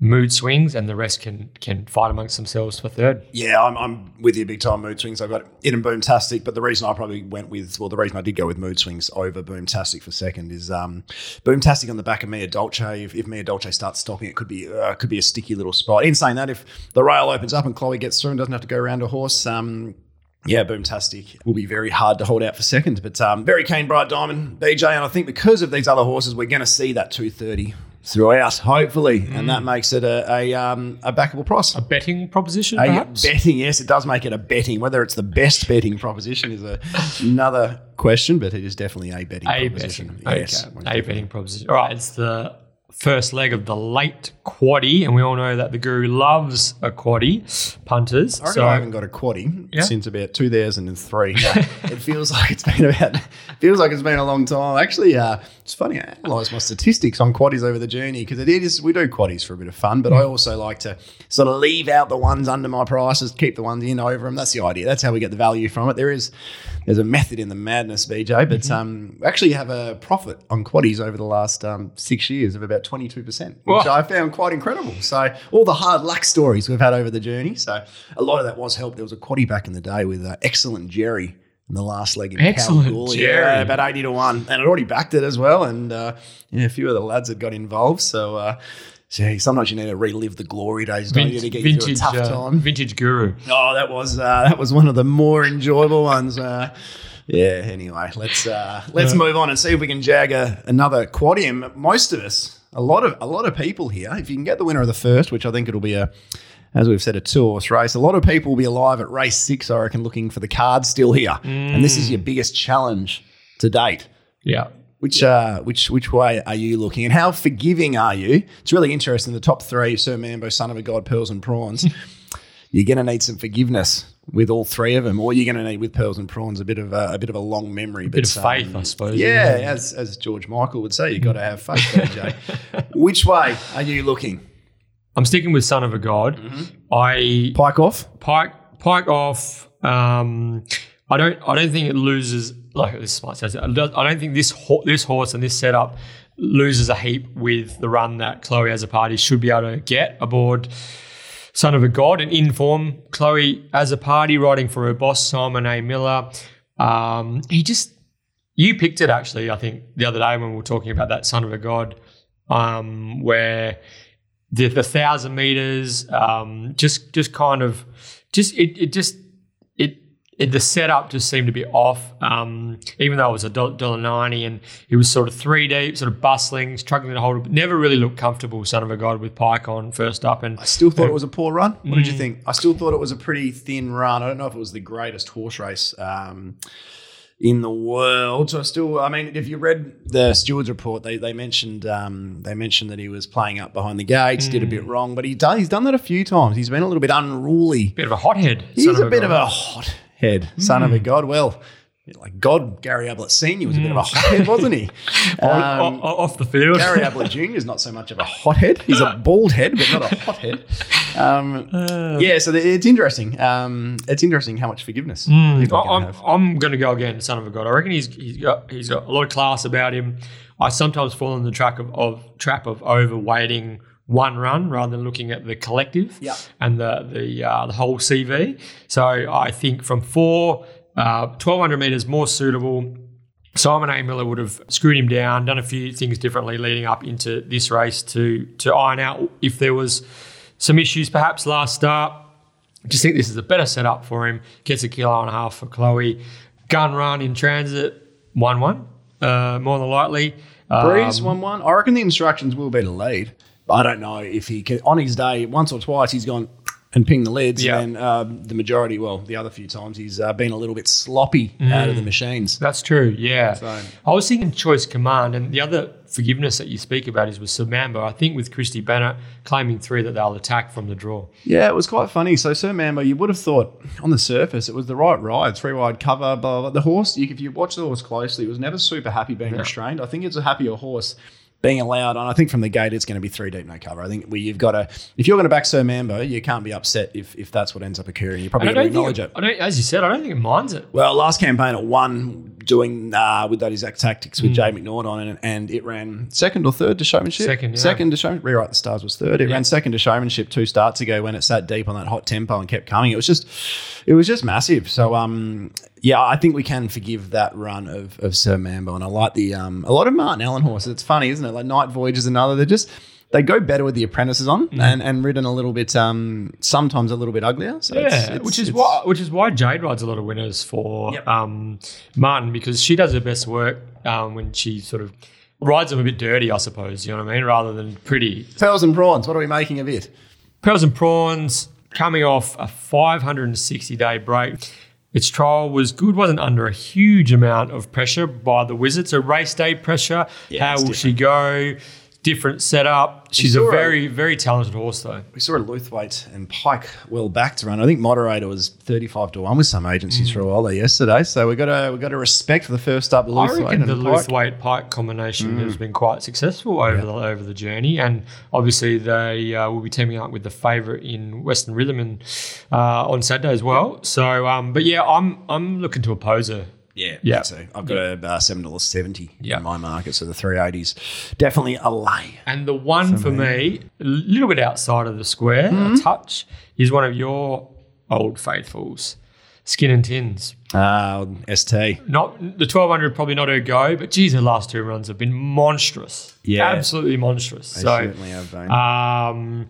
Mood Swings, and the rest can can fight amongst themselves for third. Yeah, I'm I'm with you big time, Mood Swings. I've got it in Boomtastic, but the reason I probably went with, well, the reason I did go with Mood Swings over Boomtastic for second is um, Boomtastic on the back of Mia Dolce. If, if Mia Dolce starts stopping, it could be uh, could be a sticky little spot. In saying that, if the rail opens up and Chloe gets through and doesn't have to go around a horse, um, yeah, Boomtastic will be very hard to hold out for second. But um, very keen Bright Diamond, B J, and I think because of these other horses, we're going to see that two thirty throughout, hopefully, mm. and that makes it a a, um, a backable price. A betting proposition, a, perhaps? Betting, yes, it does make it a betting. Whether it's the best betting proposition is a, another question, but it is definitely a betting a proposition. Betting. Yes, okay. A betting proposition. All right, it's the first leg of the late quaddie, and we all know that the guru loves a quaddie, punters. I reckon so. I haven't got a quaddie yeah. since about two thousand three. It feels like it's been about feels like it's been a long time. Actually, uh, it's funny, I analyse my statistics on quaddies over the journey because it is we do quaddies for a bit of fun, but mm. I also like to sort of leave out the ones under my prices, keep the ones in over them. That's the idea. That's how we get the value from it. There is there's a method in the madness, B J, but mm-hmm. um, actually have a profit on quaddies over the last um, six years of about twenty-two percent, which Whoa. I found quite incredible. So all the hard luck stories we've had over the journey. So a lot of that was helped. There was a quaddie back in the day with uh, excellent Jerry in the last leg in Excellent Calaroo, Jerry. Yeah, about eighty to one. And I'd already backed it as well. And uh, yeah, a few of the lads had got involved. So, uh, so sometimes you need to relive the glory days, don't you, to get vintage, you through a tough time. Uh, vintage Guru. Oh, that was uh, that was one of the more enjoyable ones. Uh Yeah, anyway, let's uh, let's move on and see if we can jag a, another quaddium. Most of us, a lot of a lot of people here, if you can get the winner of the first, which I think it'll be a, as we've said, a two-horse race, a lot of people will be alive at race six, I reckon, looking for the card still here. Mm. And this is your biggest challenge to date. Yeah. Which uh, which which way are you looking, and how forgiving are you? It's really interesting, the top three, Sir Mambo, Son of a God, Pearls and Prawns. You're going to need some forgiveness with all three of them, or you're going to need with Pearls and Prawns a bit of a, a bit of a long memory, a but, bit of faith, um, I suppose. Yeah, yeah, as as George Michael would say, you've got to have faith, A J. Which way are you looking? I'm sticking with Son of a God. Mm-hmm. I pike off, pike pike off. Um, I don't I don't think it loses like this. Might say, I don't think this ho- this horse and this setup loses a heap with the run that Chloe as a party should be able to get aboard Son of a God, and in form, Chloe as a party, riding for her boss, Simon A. Miller. Um, he just, you picked it actually, I think, the other day when we were talking about that Son of a God, um, where the, the thousand metres, um, just just kind of, just, it, it just, it, it, the setup just seemed to be off, um, even though it was a dollar ninety and he was sort of three deep, sort of bustling, struggling to hold it, but never really looked comfortable, Son of a God, with Pike on first up. And I still thought uh, it was a poor run. What mm. did you think? I still thought it was a pretty thin run. I don't know if it was the greatest horse race um, in the world. So I still, I mean, if you read the Stewards report, they they mentioned um, they mentioned that he was playing up behind the gates, mm. did a bit wrong, but he done, he's done that a few times. He's been a little bit unruly. Bit of a hothead. He's a, a bit God. of a hot. Head, son mm. of a God. Well, like God, Gary Ablett Senior was a mm. bit of a hothead, wasn't he? Um, off, off the field. Gary Ablett Junior is not so much of a hothead. He's a bald head, but not a hothead. Um, uh, yeah, so it's interesting. Um, it's interesting how much forgiveness. Mm, I'm, I'm going to go again, Son of a God. I reckon he's he's got he's got a lot of class about him. I sometimes fall in the track of, of trap of overweighting one run rather than looking at the collective yep. and the the, uh, the whole C V. So I think from four, uh, twelve hundred metres more suitable. Simon A. Miller would have screwed him down, done a few things differently leading up into this race to to iron out if there was some issues perhaps last start. I just think this is a better setup for him. Gets a kilo and a half for Chloe. Gun run in transit, one one, uh, more than likely. Breeze, um, one one. I reckon the instructions will be to lead. I don't know if he can. On his day, once or twice he's gone and pinged the leads, yeah. and um, the majority, well, the other few times he's uh, been a little bit sloppy mm. out of the machines. That's true, yeah. So. I was thinking Choice Command, and the other forgiveness that you speak about is with Sir Mambo. I think with Christy Bennett claiming three that they'll attack from the draw. Yeah, it was quite funny. So Sir Mambo, you would have thought on the surface it was the right ride, three wide cover, blah, blah, blah. The horse, if you watch the horse closely, it was never super happy being yeah. restrained. I think it's a happier horse being allowed, and I think from the gate it's going to be three deep no cover. I think we, you've got to, if you're going to back Sir Mambo, you can't be upset if if that's what ends up occurring. You probably got to acknowledge it. I don't, as you said, I don't think it minds it. Well, last campaign it won doing uh, with that exact tactics with mm. Jade McNaught on it, and it ran second or third to Showmanship. Second, yeah. Second to Showmanship. Rewrite the Stars was third. It yeah. ran second to Showmanship two starts ago when it sat deep on that hot tempo and kept coming. It was just, it was just massive. So um. Yeah, I think we can forgive that run of, of Sir Mambo, and I like the um, a lot of Martin Allen horses. It's funny, isn't it? Like Night Voyage is another. They just they go better with the apprentices on mm-hmm. and, and ridden a little bit, um, sometimes a little bit uglier. So yeah, it's, it's, which is why which is why Jade rides a lot of winners for yep. um, Martin, because she does her best work um, when she sort of rides them a bit dirty, I suppose. You know what I mean? Rather than pretty. Pearls and Prawns. What are we making of it? Pearls and Prawns coming off a five hundred sixty day break. Its trial was good, wasn't under a huge amount of pressure by the wizard. So race day pressure, yeah, how will different. she go, different setup. She's a very, a, very talented horse though. We saw a Luthwaite and Pike well-backed run. I think Moderator was thirty-five to one with some agencies mm. for a while there yesterday. So we got to we got to respect the first up Luthwaite. I reckon and the Luthwaite-Pike combination mm. has been quite successful over, yeah. the, over the journey, and obviously they uh, will be teaming up with the favourite in Western Rhythm and uh, on Saturday as well. So, um, but yeah, I'm I'm looking to oppose her. Yeah, yeah. So I've got a uh, seven dollars seventy yeah. in my market, so the three eighties definitely a lay. And the one for, for me, me, a little bit outside of the square, mm-hmm. a touch, is one of your old faithfuls, Skin and Tins. Ah, uh, S T. Not the twelve hundred, probably not her go, but geez, her last two runs have been monstrous. Yeah, absolutely monstrous. They so certainly have been. Um,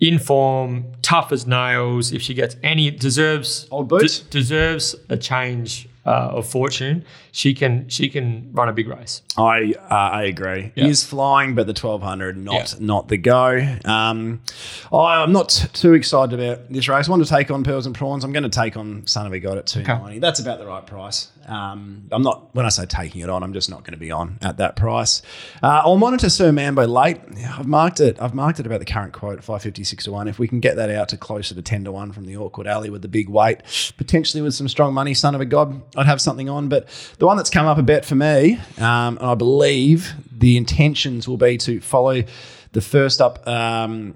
in form, tough as nails. If she gets any, deserves old boots. De- deserves a change. Uh, of fortune, she can she can run a big race. I uh, I agree. Yeah. He is flying, but the twelve hundred not yeah. not the go. Um, I, I'm not t- too excited about this race. I want to take on Pearls and Prawns. I'm going to take on Son of a God at two ninety. Okay. That's about the right price. Um, I'm not when I say taking it on, I'm just not going to be on at that price. Uh, I'll monitor Sir Mambo late. I've marked it. I've marked it about the current quote, five fifty-six to one. If we can get that out to closer to ten to one from the awkward alley with the big weight, potentially with some strong money, Son of a God, I'd have something on. But the one that's come up a bet for me, um, and I believe the intentions will be to follow the first up um,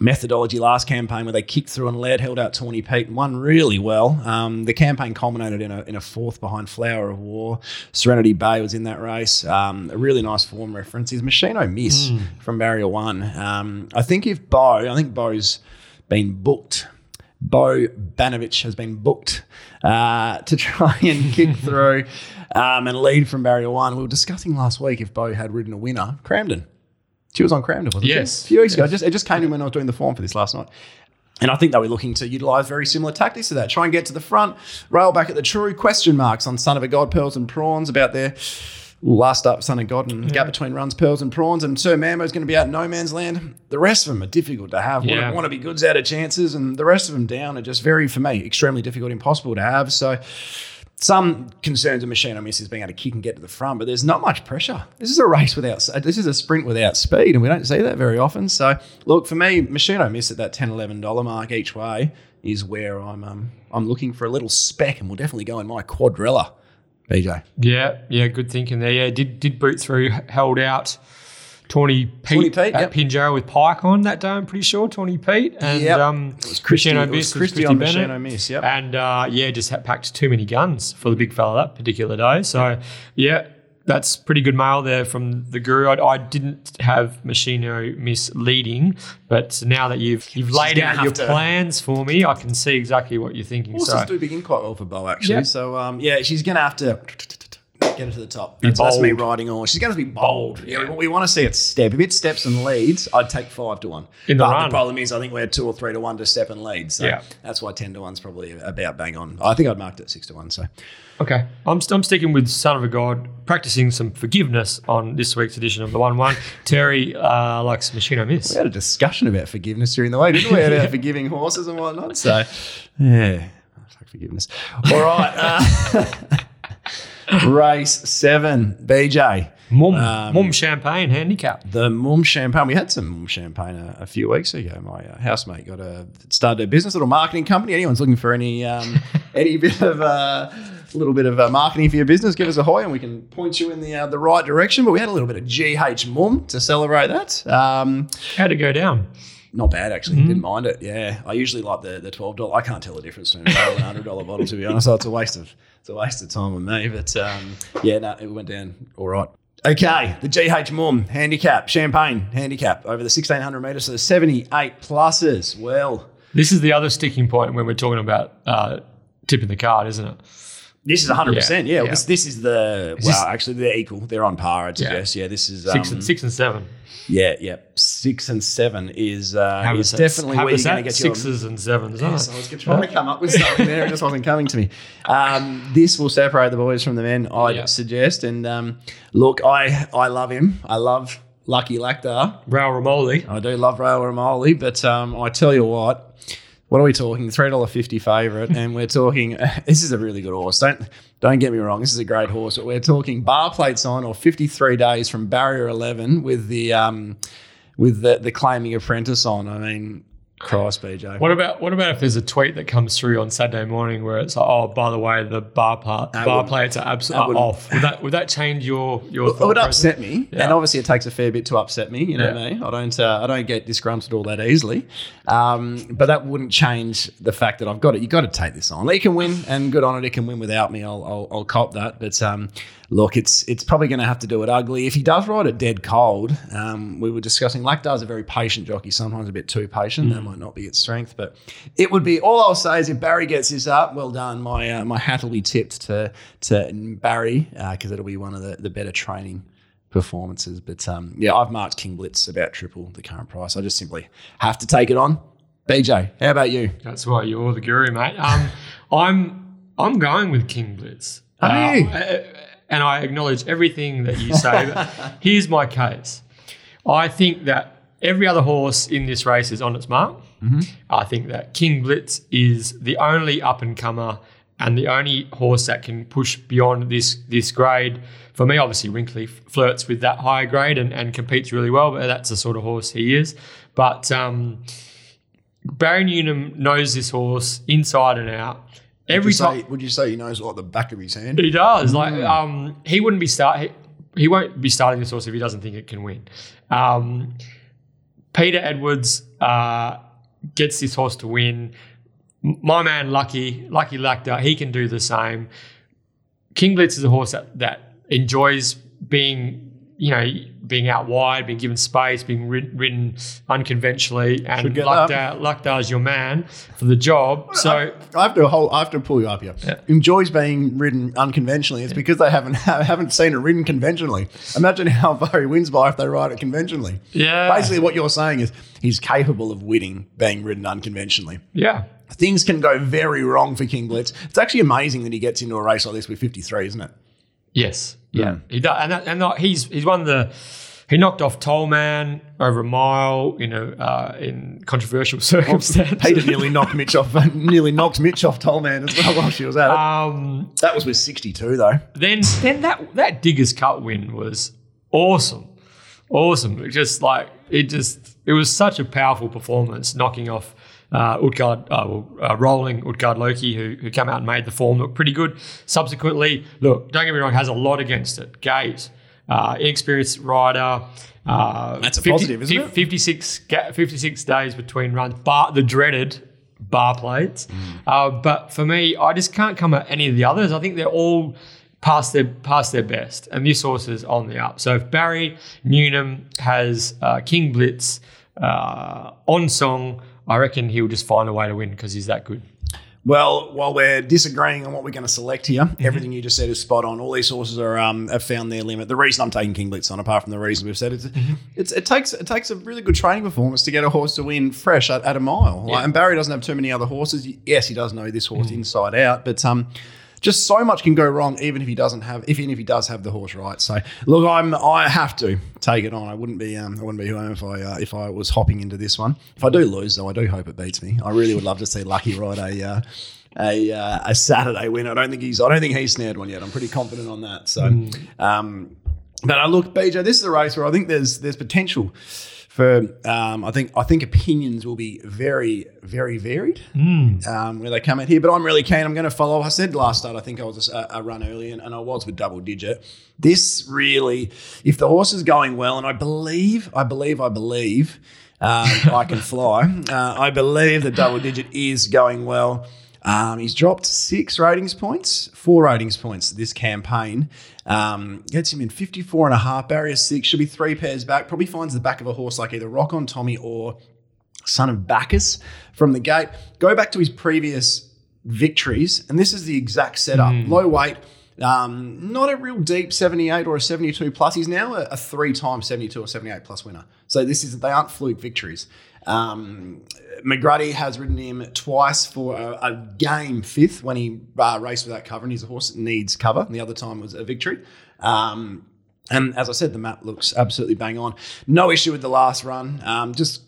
methodology last campaign where they kicked through and led, held out Tawny Pete and won really well. Um, the campaign culminated in a, in a fourth behind Flower of War. Serenity Bay was in that race. Um, a really nice form reference is Machino Miss mm. from Barrier One. Um, I think if Bo, I think Bo's been booked. Bo Banovich has been booked uh, to try and kick through um, and lead from Barrier One. We were discussing last week if Bo had ridden a winner, Cramden. She was on Cramden, wasn't yes. she? A few weeks yes. ago. It just, it just came in when I was doing the form for this last night. And I think they were looking to utilise very similar tactics to that. Try and get to the front, rail back at the true question marks on Son of a God, Pearls and Prawns about their last up, Son of God, and yeah. gap between runs, Pearls and Prawns. And Sir Mambo's going to be out in no man's land. The rest of them are difficult to have. Yeah. Want to be goods out of chances, and the rest of them down are just very, for me, extremely difficult, impossible to have. So some concerns of Machino Miss is being able to kick and get to the front, but there's not much pressure. This is a race without, this is a sprint without speed, and we don't see that very often. So look, for me, Machino Miss at that ten dollars, eleven dollars mark each way is where I'm, um, I'm looking for a little speck, and will definitely go in my quadrilla. B J. Yeah, yeah, good thinking there. Yeah, did did boot through, held out Tawny Pete, Tawny Pete at yep. Pinjo with Pike on that day, I'm pretty sure, Tawny Pete. And yep. um, it was Christy, Machino Miss. It was Christy, it was Christy on Bennett. Machino Miss, yep. And, uh, yeah, just had packed too many guns for the big fella that particular day. So, yeah, that's pretty good mail there from the guru. I, I didn't have Machino Miss leading, but now that you've you've laid out your to... plans for me, I can see exactly what you're thinking. Horses so. do begin quite well for Bo, actually. Yep. So, um, yeah, she's going to have to... get her to the top. That's, that's me riding on. She's going to be bold. bold. Yeah, we, we want to see it step. If it steps and leads, I'd take five to one. In the but run. The problem is I think we're two or three to one to step and lead. So yeah. that's why ten to one's probably about bang on. I think I'd marked it six to one. So okay, I'm I'm sticking with Son of a God, practicing some forgiveness on this week's edition of the One One. Terry uh, likes Machino Miss. We had a discussion about forgiveness during the way, didn't we? About forgiving horses and whatnot. So yeah, fuck forgiveness. All right. Uh, Race seven, B J. Mum, um, mum champagne handicap. The mum champagne. We had some mum champagne a, a few weeks ago. My uh, housemate got a started a business, little marketing company. Anyone's looking for any um, any bit of a uh, little bit of uh, marketing for your business, give us a hoy and we can point you in the uh, the right direction. But we had a little bit of G H mum to celebrate that. Um, How'd it go down? Not bad, actually. Mm-hmm. Didn't mind it. Yeah, I usually like the the twelve dollars. I can't tell the difference between a twelve dollars and a one hundred dollars bottle, to be honest. So it's a waste of it's a waste of time on me. But um, yeah, no, it went down all right. Okay, the G H Mum handicap, champagne handicap over the sixteen hundred metres, so the seventy-eight pluses. Well, this is the other sticking point when we're talking about uh, tipping the card, isn't it? This is one hundred percent, yeah. yeah. yeah. This, this is the, is well, this, actually, they're equal. They're on par, I'd suggest. Yeah, yeah this is. Um, six, and, six and seven. Yeah, yeah. Six and seven is, uh, is definitely where you're going to get sixes your, and sevens. Yeah, so I was trying to come up with something there. It just wasn't coming to me. Um, this will separate the boys from the men, I'd yeah. suggest. And um, look, I, I love him. I love Lucky Laktar. Rail Ramoli. I do love Rail Ramoli, but um, I tell you what. What are we talking? three dollars fifty favourite, and we're talking – this is a really good horse. Don't don't get me wrong. This is a great horse. But we're talking bar plates on or fifty-three days from barrier eleven with the um, with the, the claiming apprentice on. I mean, Christ, B J. What about what about if there's a tweet that comes through on Saturday morning where it's like, oh, by the way, the bar part, bar plates are absolutely off. Would that would that change your your? It would upset process? me, yeah. And obviously it takes a fair bit to upset me. You know yeah. me. I don't uh, I don't get disgruntled all that easily. Um, but that wouldn't change the fact that I've got it. You got to take this on. It can win, and good on it. It can win without me. I'll I'll, I'll cop that. But um, look, it's it's probably going to have to do it ugly if he does ride it dead cold. Um, we were discussing Laktar's a very patient jockey, sometimes a bit too patient. Mm. Might not be its strength, but it would be. All I'll say is if Barry gets this up, well done. My uh, my hat will be tipped to to Barry because uh, it'll be one of the, the better training performances. But um, yeah, I've marked King Blitz about triple the current price. I just simply have to take it on. B J, how about you? That's why you're the guru, mate. Um, I'm I'm going with King Blitz. Are uh, you? I, and I acknowledge everything that you say. But here's my case. I think that. Every other horse in this race is on its mark. Mm-hmm. I think that King Blitz is the only up-and-comer and the only horse that can push beyond this this grade. For me, obviously, Winkley flirts with that higher grade and, and competes really well, but that's the sort of horse he is. But um, Barry Newnham knows this horse inside and out. Every time, would you say he knows like the back of his hand? He does. Mm. Like um, he wouldn't be start. He, he won't be starting this horse if he doesn't think it can win. Um, Peter Edwards uh, gets this horse to win. My man, Lucky, Lucky Laktar, he can do the same. King Blitz is a horse that, that enjoys being, you know, being out wide, being given space, being rid- ridden unconventionally. And Laktar, Laktar's your man for the job. So I, I have to hold, I have to pull you up here. Yeah. Enjoys being ridden unconventionally. It's yeah. because they haven't haven't seen it ridden conventionally. Imagine how far he wins by if they ride it conventionally. Yeah. Basically, what you're saying is he's capable of winning being ridden unconventionally. Yeah. Things can go very wrong for King Blitz. It's actually amazing that he gets into a race like this with fifty-three, isn't it? Yes. Yeah, mm. he does, and that, and that, he's he's won the he knocked off Tollman over a mile in a uh, in controversial circumstances. Peter nearly knocked Mitch off, nearly knocked Mitch off Tollman as well while she was at it. Um, that was with sixty-two though. Then then that that Diggers Cup win was awesome, awesome. It just like it just it was such a powerful performance, knocking off. Uh, Utgard, uh, uh, rolling Utgard Loki, who who came out and made the form look pretty good. Subsequently, look, don't get me wrong, has a lot against it. Gaze, uh, inexperienced rider. Uh, That's a fifty, positive, isn't it? fifty-six, fifty-six days between runs, bar, the dreaded bar plates. Mm. Uh, but for me, I just can't come at any of the others. I think they're all past their past their best, and this horse is on the up. So if Barry Newnham has uh, King Blitz, uh, On Song, I reckon he'll just find a way to win because he's that good. Well, while we're disagreeing on what we're going to select here, mm-hmm. everything you just said is spot on. All these horses are um, have found their limit. The reason I'm taking King Blitz on, apart from the reason we've said, it's, mm-hmm. it's, it takes it takes a really good training performance to get a horse to win fresh at, at a mile. Yeah. Like, and Barry doesn't have too many other horses. Yes, he does know this horse mm-hmm. inside out, but um, just so much can go wrong, even if he doesn't have, even if he does have the horse right. So look, I'm I have to take it on. I wouldn't be um, I wouldn't be home if I uh, if I was hopping into this one. If I do lose, though, I do hope it beats me. I really would love to see Lucky ride a uh, a uh, a Saturday win. I don't think he's I don't think he's snared one yet. I'm pretty confident on that. So, mm. um, but I look, B J, this is a race where I think there's there's potential for um, I think I think opinions will be very, very varied mm. um, where they come out here. But I'm really keen. I'm going to follow. I said last start I think I was a, a run early and, and I was with double digit. This really, if the horse is going well, and I believe, I believe, I believe um, I can fly. Uh, I believe the double digit is going well. Um, he's dropped six ratings points, four ratings points this campaign. Um, gets him in fifty-four and a half, barrier six, should be three pairs back. Probably finds the back of a horse like either Rock on Tommy or Son of Bacchus from the gate. Go back to his previous victories, and this is the exact setup. Mm. Low weight, um, not a real deep seventy-eight or a seventy-two plus. He's now a, a three-time seventy-two or seventy-eight plus winner. So this is they aren't fluke victories. Um, McGrady has ridden him twice for a, a game fifth when he uh, raced without cover, and he's a horse that needs cover. And the other time was a victory. Um, and as I said, the map looks absolutely bang on. No issue with the last run. Um, just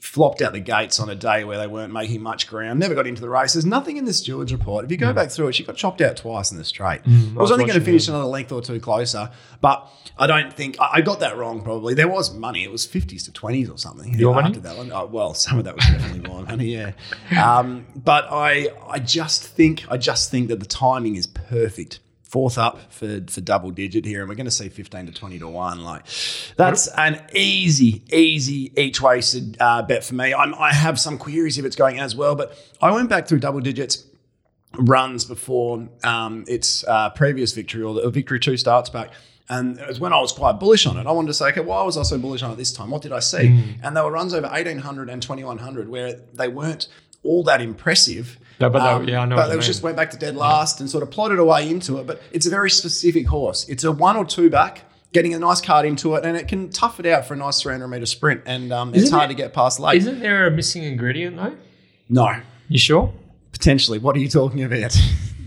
flopped out the gates on a day where they weren't making much ground. Never got into the race. There's nothing in the stewards report. If you go mm. back through it, she got chopped out twice in the straight. Mm, I was, was only going to finish that. Another length or two closer, but I don't think I, I got that wrong. Probably there was money. It was fifties to twenties or something. Your money? After that one. Oh, well, some of that was definitely my money. Yeah, um, but I I just think I just think that the timing is perfect. Fourth up for, for double digit here, and we're going to see fifteen to twenty to one. Like that's an easy, easy each way uh, bet for me. I'm, I have some queries if it's going as well, but I went back through double digits runs before um, its uh, previous victory or the victory two starts back. And it was when I was quite bullish on it. I wanted to say, okay, why was I so bullish on it this time? What did I see? Mm. And there were runs over eighteen hundred and twenty-one hundred where they weren't all that impressive. No, but um, they, yeah, I know but they just went back to dead last and sort of plotted away into it. But it's a very specific horse. It's a one or two back, getting a nice card into it, and it can tough it out for a nice three hundred metre sprint. And um, it's hard there, to get past late. Isn't there a missing ingredient though? No. You sure? Potentially. What are you talking about?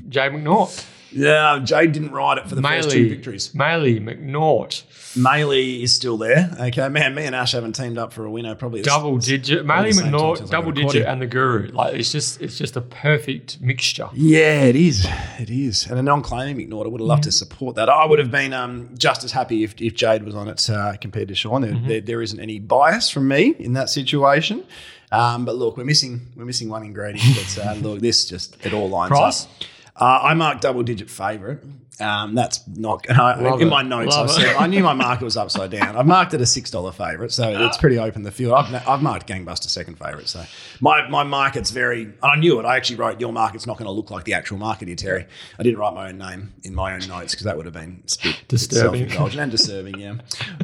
Jay McNaught. Yeah, Jade didn't ride it for the Maley, first two victories. Maley, McNaught. Maley is still there. Okay, man, me and Ash haven't teamed up for a winner probably. Double digit. Maley, McNaught, double digit and the guru. Like it's just it's just a perfect mixture. Yeah, it is. It is. And a non-claiming McNaught, I would have loved mm-hmm. to support that. I would have been um, just as happy if, if Jade was on it uh, compared to Sean. There, mm-hmm. there there isn't any bias from me in that situation. Um, but look, we're missing we're missing one ingredient. But uh, look, this just it all lines Price? up. Uh, I marked double-digit favourite. Um, that's not – in it. my notes Love I said – I knew my market was upside down. I've marked it a six dollars favourite, so uh, it's pretty open the field. I've, I've marked Gangbuster second favourite. So my, my market's very – and I knew it. I actually wrote your market's not going to look like the actual market here, Terry. I didn't write my own name in my own notes because that would have been disturbing, self-indulgent and disturbing, yeah.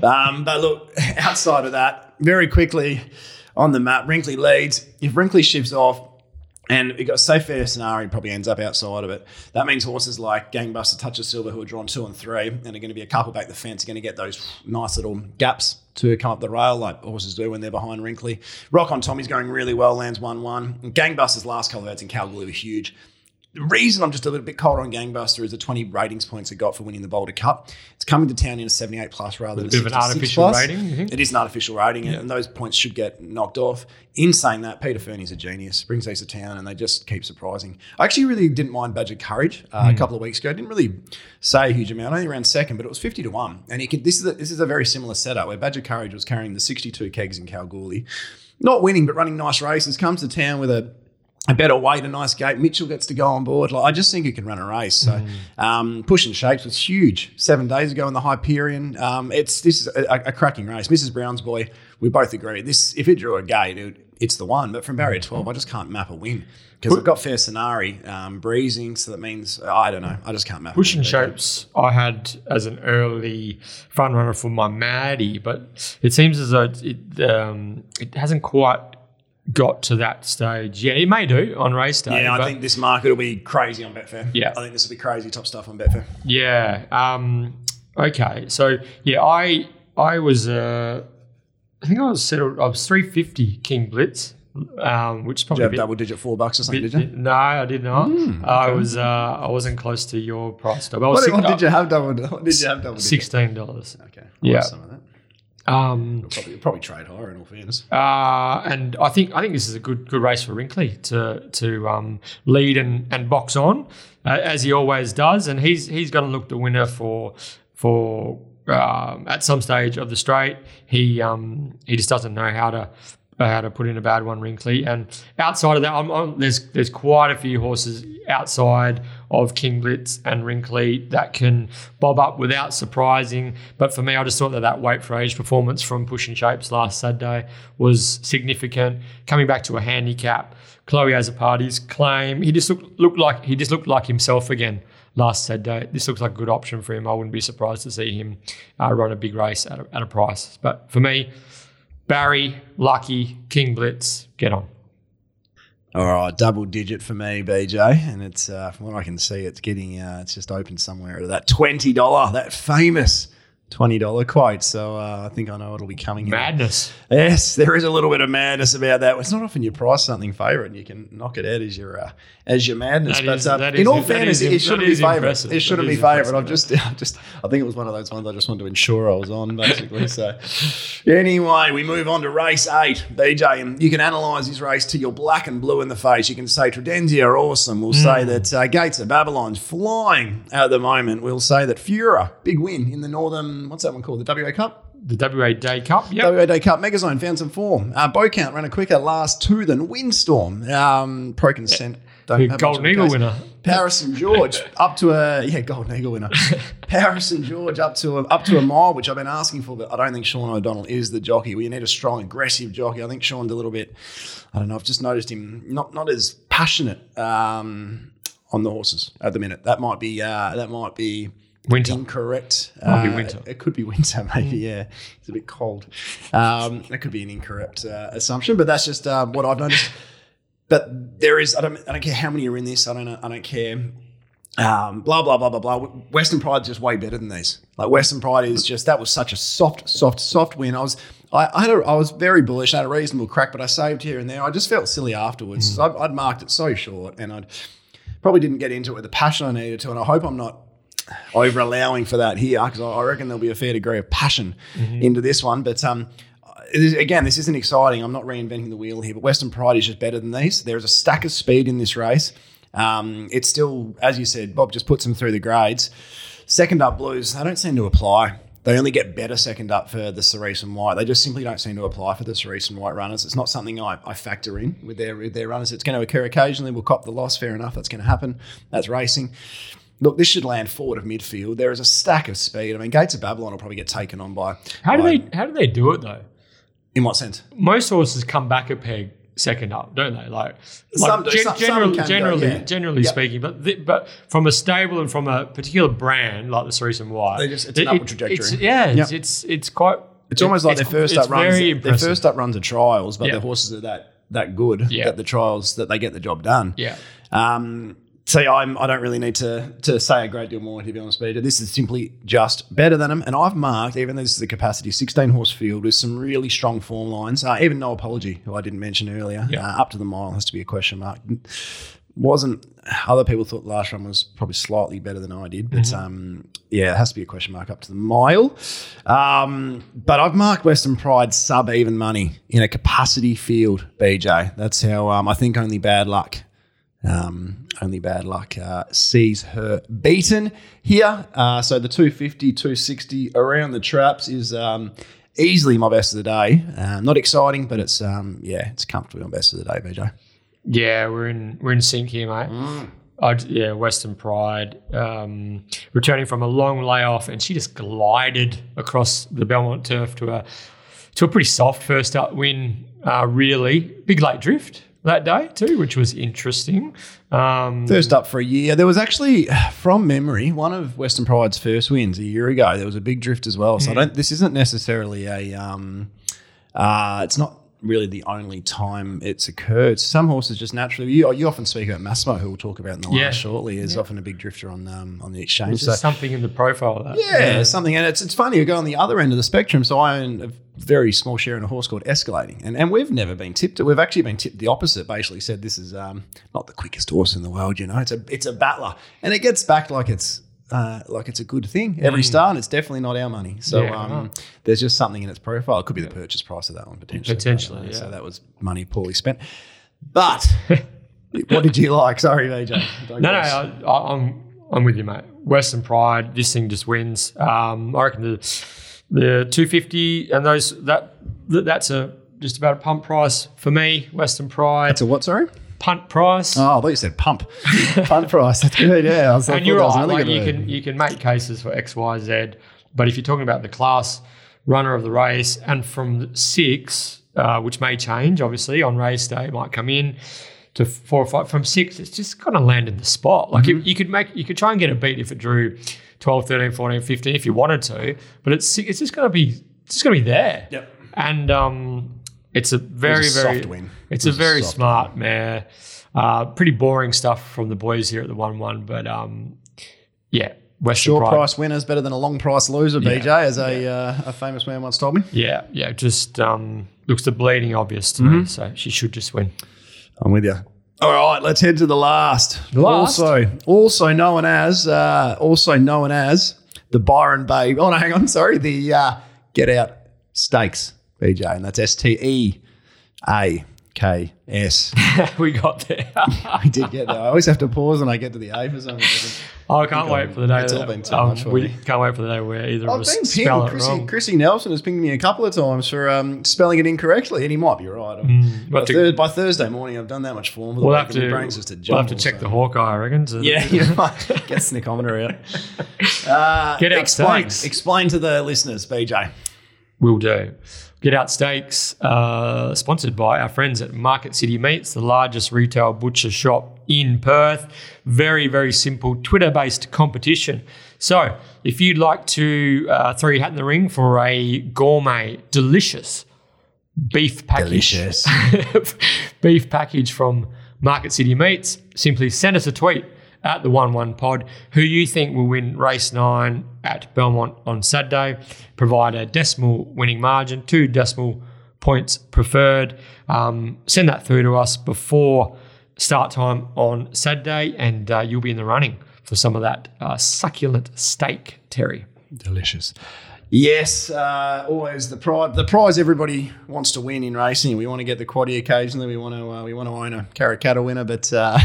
Um, but look, outside of that, very quickly on the map, Wrinkley leads. If Wrinkley shifts off, and we've got a safe fair scenario, probably ends up outside of it. That means horses like Gangbuster, Touch of Silver, who are drawn two and three and are going to be a couple back the fence, are going to get those nice little gaps to come up the rail like horses do when they're behind Wrinkley. Rock on Tommy's going really well, lands one one. And Gangbuster's last couple of outs in Kalgoorlie were huge. The reason I'm just a little bit cold on Gangbuster is the twenty ratings points it got for winning the Boulder Cup. It's coming to town in a seventy-eight plus rather than a sixty-six plus. A bit of an artificial rating, you think? It is an artificial rating, yeah. And those points should get knocked off. In saying that, Peter Fernie's a genius, brings these to town, and they just keep surprising. I actually really didn't mind Badger Courage uh, mm. a couple of weeks ago. I didn't really say a huge amount, only around second, but it was fifty to one. And he could, this is a, this is a very similar setup where Badger Courage was carrying the sixty-two kegs in Kalgoorlie, not winning but running nice races, comes to town with a A better weight, a nice gate. Mitchell gets to go on board. Like, I just think it can run a race. So, mm. um, Push and Shapes was huge seven days ago in the Hyperion. Um, it's this is a, a cracking race. Missus Brown's Boy, we both agree. This, if it drew a gate, it, it's the one. But from barrier twelve, I just can't map a win because I've got fair scenario um, breezing. So that means I don't know. I just can't map. Push a win. Push and Shapes I had as an early front runner for my Maddie, but it seems as though it um, it hasn't quite got to that stage. Yeah, it may do on race day. Yeah, I think this market will be crazy on Betfair. Yeah. I think this will be crazy top stuff on Betfair. Yeah. Um, okay. So, yeah, I I was, uh, I think I was settled, I was three fifty King Blitz, um, which is probably. Did you have bit, double digit four bucks or something, bit, did you? No, I did not. Mm, okay. I was, uh, I wasn't close to your price though. What, what did you have double What did you have double digit? sixteen dollars. Okay. Yeah. Some of that. Um, it'll probably, it'll probably trade higher in all fairness. Uh, and I think I think this is a good good race for Wrinkley to to um, lead and, and box on uh, as he always does. And he's he's going to look the winner for for um, at some stage of the straight, he um, he just doesn't know how to how to put in a bad one, Wrinkly. And outside of that, I'm, I'm, there's there's quite a few horses outside of King Blitz and Wrinkly that can bob up without surprising. But for me, I just thought that that Wait for Age performance from Pushing Shapes last Saturday was significant. Coming back to a handicap, Chloe has a party's claim. He just looked, looked like he just looked like himself again last Saturday. This looks like a good option for him. I wouldn't be surprised to see him uh, run a big race at a, at a price. But for me, Barry, Lucky, King Blitz, get on. All right, double digit for me, B J, and it's uh, from what I can see, it's getting uh, it's just open somewhere at that twenty dollar, that famous twenty dollar quote. So uh, I think I know it'll be coming. Madness. In. Yes, there is a little bit of madness about that. It's not often you price something favourite and you can knock it out as your uh, as your madness. That but is, uh, that in is, all fairness, it shouldn't be favourite. It shouldn't be favourite. I've just, I've just, I think it was one of those ones I just wanted to ensure I was on, basically. So anyway, we move on to race eight, B J, and you can analyse this race till you're black and blue in the face. You can say Tredenzia are awesome. We'll mm. say that uh, Gates of Babylon's flying at the moment. We'll say that Fura, big win in the Northern. What's that one called? The W A Cup? The W A Day Cup, yeah. W A Day Cup. Megazone found some form. Uh, Bowcount ran a quicker last two than Windstorm. Um, Pro Consent. Yeah. Golden Eagle winner. Paris and George up to a yeah Golden Eagle winner. Paris and George up to a, up to a mile, which I've been asking for, but I don't think Sean O'Donnell is the jockey. We need a strong, aggressive jockey. I think Sean's a little bit. I don't know. I've just noticed him not not as passionate um, on the horses at the minute. That might be uh, that might be. Winter. Incorrect. Might uh, be winter. It could be winter, maybe, yeah. It's a bit cold. Um, that could be an incorrect uh, assumption, but that's just uh, what I've noticed. But there is, I don't I don't care how many are in this. I don't I don't care. Um, blah, blah, blah, blah, blah. Western Pride's just way better than these. Like Western Pride is just, that was such a soft, soft, soft win. I was I, I, had a, I was very bullish. I had a reasonable crack, but I saved here and there. I just felt silly afterwards. Mm. So I'd, I'd marked it so short and I'd probably didn't get into it with the passion I needed to, and I hope I'm not over allowing for that here, because I reckon there'll be a fair degree of passion mm-hmm. into this one. But um, again, this isn't exciting. I'm not reinventing the wheel here, but Western Pride is just better than these. There is a stack of speed in this race. Um, it's still, as you said, Bob just puts them through the grades. Second up blues, they don't seem to apply. They only get better second up for the Cerise and White. They just simply don't seem to apply for the Cerise and White runners. It's not something I, I factor in with their, with their runners. It's going to occur occasionally. We'll cop the loss. Fair enough. That's going to happen. That's racing. Look, this should land forward of midfield. There is a stack of speed. I mean, Gates of Babylon will probably get taken on by. How do by, they? How do they do it though? In what sense? Most horses come back a peg second up, don't they? Like, some like do, gen- some, general, some generally, go, yeah. generally yep. speaking. But the, but from a stable and from a particular brand like the Cerise and White, they just it's it, an upward trajectory. It's, yeah, yep. it's, it's it's quite. It's it, almost like it's, their first up runs. Impressive. Their first up runs are trials, but yep. their horses are that that good yep. that the trials that they get the job done. Yeah. Um, See, I'm, I don't really need to to say a great deal more, to be honest, Peter. This is simply just better than them. And I've marked, even though this is a capacity, sixteen-horse field with some really strong form lines. Uh, even No Apology, who I didn't mention earlier, yeah. uh, up to the mile has to be a question mark. Wasn't other people thought last run was probably slightly better than I did, but mm-hmm. um, yeah, it has to be a question mark up to the mile. Um, but I've marked Western Pride sub even money in a capacity field, B J. That's how um, I think only bad luck. Um, only bad luck uh, sees her beaten here. Uh, so the two fifty, two sixty around the traps is um, easily my best of the day. Uh, not exciting, but it's um, yeah, it's comfortably my best of the day, B J. Yeah, we're in we're in sync here, mate. Mm. I'd, yeah, Western Pride um, returning from a long layoff, and she just glided across the Belmont turf to a to a pretty soft first up win. Uh, really big late drift that day too, which was interesting. Um, first up for a year. There was actually, from memory, one of Western Pride's first wins a year ago. There was a big drift as well. So yeah. I don't. This isn't necessarily a um, – uh, it's not really the only time it's occurred. Some horses just naturally you, – you often speak about Massimo, who we'll talk about in the yeah. last shortly, is yeah. often a big drifter on um, on the exchange. There's so, something in the profile of that. Yeah, yeah. something. And it's it's funny. You go on the other end of the spectrum. So I own – very small share in a horse called Escalating. And and we've never been tipped. We've actually been tipped the opposite, basically said this is um, not the quickest horse in the world, you know. It's a it's a battler. And it gets backed like it's uh, like it's a good thing every mm. start, and it's definitely not our money. So yeah, um, right. there's just something in its profile. It could be the purchase price of that one potentially. Potentially, yeah. So that was money poorly spent. But what did you like? Sorry, V J. No, no, I, I'm, I'm with you, mate. Western Pride, this thing just wins. Um, I reckon the the two fifty and those that that's a just about a pump price for me. Western Pride. That's a what? Sorry. Punt price. Oh, I thought you said pump. Punt price. That's good. Yeah. I was, I and you're right. I was like you it. can you can make cases for X, Y, Z, but if you're talking about the class runner of the race and from six, uh, which may change obviously on race day, might come in to four or five. From six, it's just got to land in the spot. Like mm-hmm. it, you could make, you could try and get a beat if it drew twelve, thirteen, fourteen, fifteen if you wanted to, but it's it's just going to be it's just going to be there. Yep. And um. It's a very, it a very, soft win. It's it a very a smart win. mare. Uh, pretty boring stuff from the boys here at the one one, but um, yeah. Western Short Pride. Price winner is better than a long price loser, yeah. B J, as yeah. a uh, a famous man once told me. Yeah, yeah, just um, looks the bleeding obvious to mm-hmm. me, so she should just win. I'm with you. All right, let's head to the last. The last? Also, also known as, uh, also known as the Byron Bay, oh no, hang on, sorry, the uh, Get Out Stakes. B J, and that's S T E A K S. We got there. We did get there. I always have to pause when I get to the A for some reason. Oh, I can't I wait I'm, for the day. It's all been too um, much for we me. Can't wait for the day where either I've of us spell it Chrissy, wrong. Chrissy Nelson has pinged me a couple of times for um, spelling it incorrectly, and he might be right. Mm, by, to, thir- by Thursday morning, I've done that much form. We'll have, to, brains to jumble, we'll have to check so. the Hawkeye, I reckon. So yeah, you might get snickometer out. Uh, get out explain, explain to the listeners, B J. Will do. Get Out Steaks, uh, sponsored by our friends at Market City Meats, the largest retail butcher shop in Perth. Very, very simple Twitter-based competition. So if you'd like to uh, throw your hat in the ring for a gourmet, delicious beef package, delicious. beef package from Market City Meats, simply send us a tweet at the one one pod who you think will win race nine at Belmont on Saturday. Provide a decimal winning margin, two decimal points preferred. Um, send that through to us before start time on Saturday, and uh, you'll be in the running for some of that uh, succulent steak, Terry. Delicious. Yes, uh, always the prize. The prize everybody wants to win in racing. We want to get the quaddie occasionally. We want to. Uh, we want to own a Karakata winner, but uh,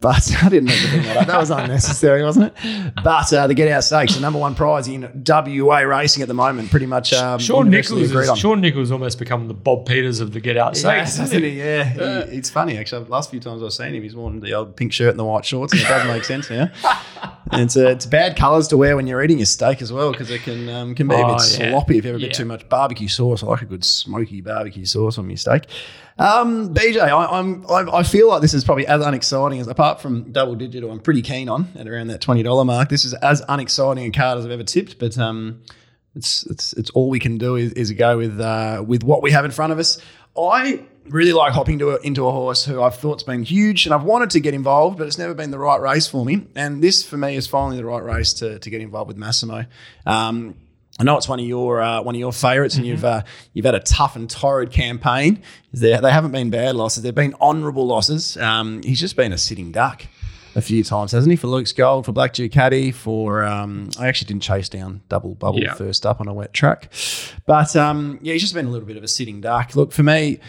but I didn't mean to bring that up. That was unnecessary, wasn't it? But uh, the Get Out Stakes, the number one prize in W A racing at the moment, pretty much. Um, Sean Nichols. Is, Sean Nichols almost become the Bob Peters of the Get Out Stakes, doesn't he? Yeah, uh, he, it's funny actually. The last few times I've seen him, he's worn the old pink shirt and the white shorts, and it doesn't make sense now. And it's uh, it's bad colours to wear when you're eating your steak as well, because it can. Um, can be oh, a bit yeah. sloppy if you ever yeah. get too much barbecue sauce. I like a good smoky barbecue sauce on my steak. Um, B J, I, I'm I, I feel like this is probably as unexciting as, apart from double digital, I'm pretty keen on at around that twenty dollars mark. This is as unexciting a card as I've ever tipped, but um, it's it's it's all we can do is, is go with uh, with what we have in front of us. I really like hopping to a, into a horse who I've thought's been huge and I've wanted to get involved, but it's never been the right race for me. And this, for me, is finally the right race to to get involved with Massimo. Um, I know it's one of your uh, one of your favourites, and mm-hmm. you've uh, you've had a tough and torrid campaign. They, they haven't been bad losses; they've been honourable losses. Um, he's just been a sitting duck a few times, hasn't he? For Luke's Gold, for Black Ducati, for um, I actually didn't chase down Double Bubble yeah. first up on a wet track, but um, yeah, he's just been a little bit of a sitting duck. Look, for me,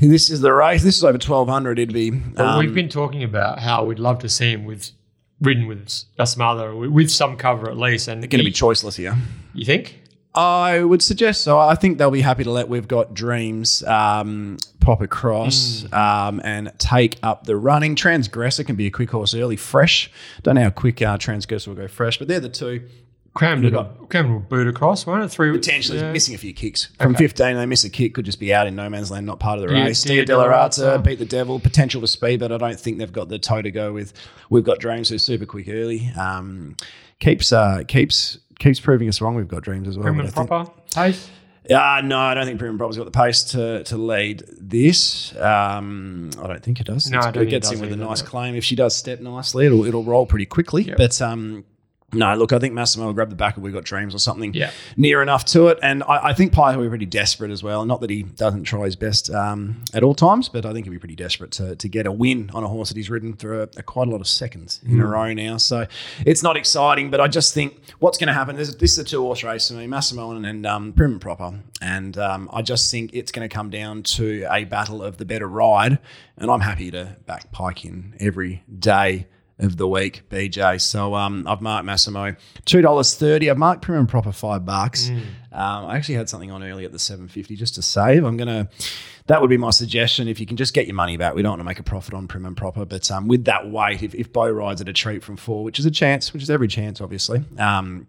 this is the race. This is over twelve hundred. It'd be. Um, well, we've been talking about how we'd love to see him with. Ridden with a smother, with some cover at least. And they're going to be choiceless here. You think? I would suggest so. I think they'll be happy to let We've Got Dreams um, pop across mm. um, and take up the running. Transgressor can be a quick horse early, fresh. Don't know how quick uh, Transgressor will go fresh, but they're the two. Crammed will boot across, won't it? Through, potentially yeah. missing a few kicks. From okay. fifteen, they miss a kick, could just be out in no man's land, not part of the yeah, race. Dia De La Rata, Beat the Devil, potential to speed, but I don't think they've got the toe to go with. We've Got Dreams, who's super quick early. Um, keeps uh, keeps keeps proving us wrong, We've Got Dreams as well. Prim and Proper, pace? Uh, no, I don't think Prim and Proper's got the pace to to lead this. Um, I don't think it does. No, it's I don't it gets in with either, a nice claim. If she does step nicely, it'll, it'll roll pretty quickly. Yep. But... Um, No, look, I think Massimo will grab the back of We've Got Dreams or something yeah. near enough to it. And I, I think Pye will be pretty desperate as well. Not that he doesn't try his best um, at all times, but I think he'll be pretty desperate to to get a win on a horse that he's ridden through a, a quite a lot of seconds in mm. a row now. So it's not exciting, but I just think what's going to happen, this, this is a two-horse race for me, Massimo and, and um, Prim and Proper. And um, I just think it's going to come down to a battle of the better ride. And I'm happy to back Pike in every day of the week, B J. So um, I've marked Massimo two dollars thirty. I've marked Prim and Proper five bucks. Mm. Um, I actually had something on early at the seven fifty just to save. I'm going to – that would be my suggestion. If you can just get your money back. We don't want to make a profit on Prim and Proper. But um, with that weight, if, if Bo rides at a treat from four, which is a chance, which is every chance obviously, um,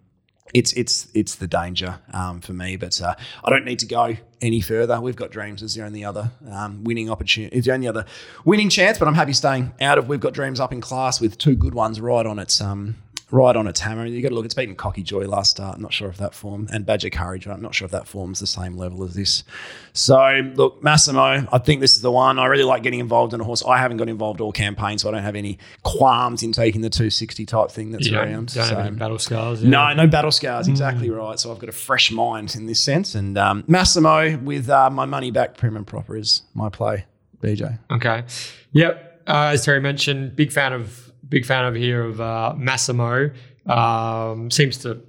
it's it's it's the danger um, for me. But uh, I don't need to go any further. We've got Dreams as the only other um, winning opportunity. It's the only other winning chance, but I'm happy staying out of We've Got Dreams up in class with two good ones right on its um. Right on its hammer. You got to look, it's beaten Cocky Joy last start. I'm not sure if that form, and Badger Courage, right? I'm not sure if that form's the same level as this. So, look, Massimo, I think this is the one. I really like getting involved in a horse. I haven't got involved all campaign, so I don't have any qualms in taking the two sixty type thing that's yeah, around. Don't so, have any battle scars. Yeah. No, no battle scars. Exactly mm. right. So I've got a fresh mind in this sense. And um, Massimo with uh, my money back, Prim and Proper is my play, B J. Okay. Yep. Uh, as Terry mentioned, big fan of Big fan over here of uh, Massimo. Um, seems to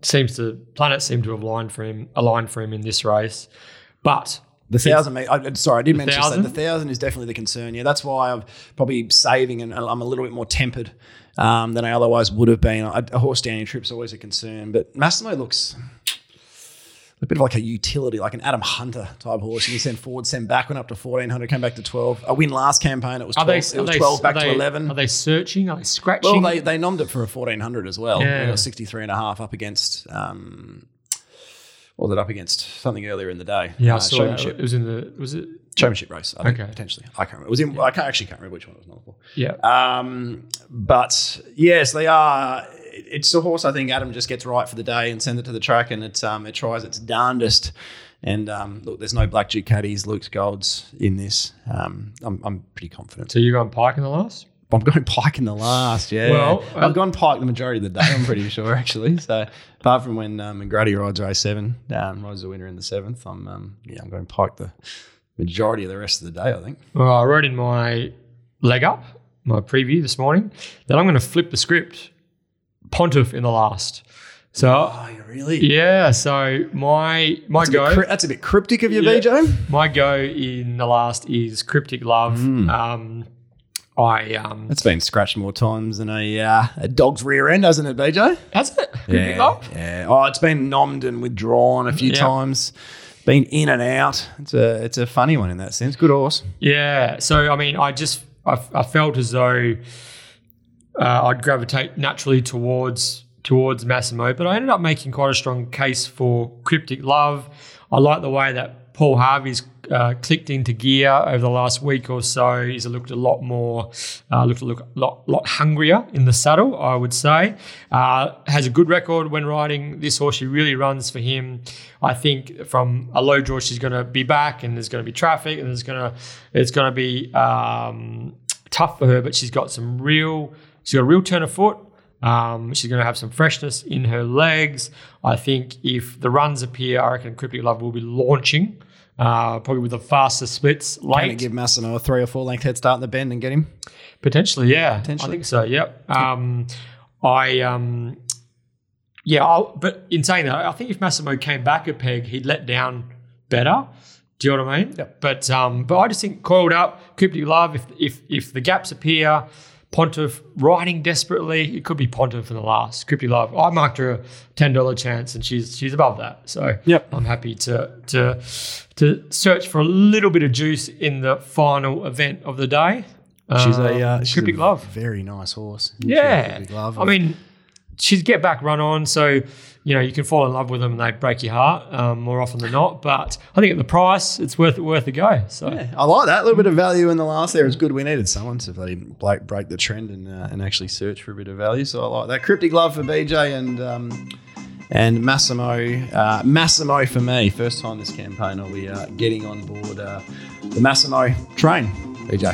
seems to planets seem to have aligned for him aligned for him in this race, but the thousand. Me- I, sorry, I did mention that the thousand is definitely the concern. Yeah, that's why I'm probably saving, and I'm a little bit more tempered um, than I otherwise would have been. A, a horse down your trip's always a concern, but Massimo looks a bit of like a utility, like an Adam Hunter type horse. You can send forward, send back, went up to fourteen hundred, came back to twelve. A win last campaign, it was twelve, they, it was they, twelve back they, to eleven. Are they searching? Are they scratching? Well, they, they nommed it for a fourteen hundred as well. Yeah. They got sixty-three and a half up against, um, what was it up against? Something earlier in the day. Yeah, uh, I saw Showmanship. It. It was in the, was it? Showmanship race, I think, okay. Potentially. I can't remember. It was in, yeah. I can't, actually can't remember which one it was not for. Yeah. Um, but yes, they are. It's a horse I think Adam just gets right for the day and sends it to the track, and it um, it tries its darndest. And um, look, there's no Black Ducatis, Luke's Golds in this. Um, I'm I'm pretty confident. So you're going Pike in the last? I'm going Pike in the last. Yeah. Well, I've um, gone Pike the majority of the day. I'm pretty sure actually. So apart from when um, McGrady rides race seven, um, rides the winner in the seventh. I'm um, yeah, I'm going Pike the majority of the rest of the day. I think. Well, I wrote in my leg up, my preview this morning, that I'm going to flip the script. Pontiff in the last. So oh, really? Yeah. So my my that's go. A bit, that's a bit cryptic of you, yeah, B J. My go in the last is Cryptic Love. Mm. Um, I um. That's been scratched more times than a uh, a dog's rear end, hasn't it, B J? Has it? Cryptic yeah, Love. Yeah. Oh, it's been nommed and withdrawn a few yeah. times. Been in and out. It's a it's a funny one in that sense. Good horse. Yeah. So I mean, I just I, I felt as though. Uh, I'd gravitate naturally towards towards Massimo, but I ended up making quite a strong case for Cryptic Love. I like the way that Paul Harvey's uh, clicked into gear over the last week or so. He's looked a lot more, uh, looked a look, lot, lot hungrier in the saddle, I would say. Uh, has a good record when riding this horse. She really runs for him. I think from a low draw, she's going to be back, and there's going to be traffic, and there's going to it's going to be um, tough for her. But she's got some real. She's got a real turn of foot. Um, she's going to have some freshness in her legs. I think if the runs appear, I reckon Cryptic Love will be launching, uh, probably with the fastest splits late. Can it give Massimo a three or four length head start in the bend and get him? Potentially, yeah. Potentially. I think so, yep. Um, I, um, yeah, I'll, but in saying that, I think if Massimo came back a peg, he'd let down better. Do you know what I mean? Yep. But um, but I just think coiled up, Cryptic Love, if if if the gaps appear, Pontiff riding desperately. It could be Pontiff in the last. Cryptic Love. I marked her a ten dollar chance, and she's she's above that. So yep. I'm happy to to to search for a little bit of juice in the final event of the day. She's um, a uh, she's Cryptic a Love, very nice horse. Yeah, Cryptic Love. I mean, she's get back run on. So you know you can fall in love with them, and they break your heart um, more often than not. But I think at the price, it's worth worth a go. So yeah, I like that. A little bit of value in the last there is good. We needed someone to really break, break the trend and uh, and actually search for a bit of value. So I like that. Cryptic Love for B J and um, and Massimo uh, Massimo for me. First time this campaign, I'll be uh, getting on board uh, the Massimo train, B J.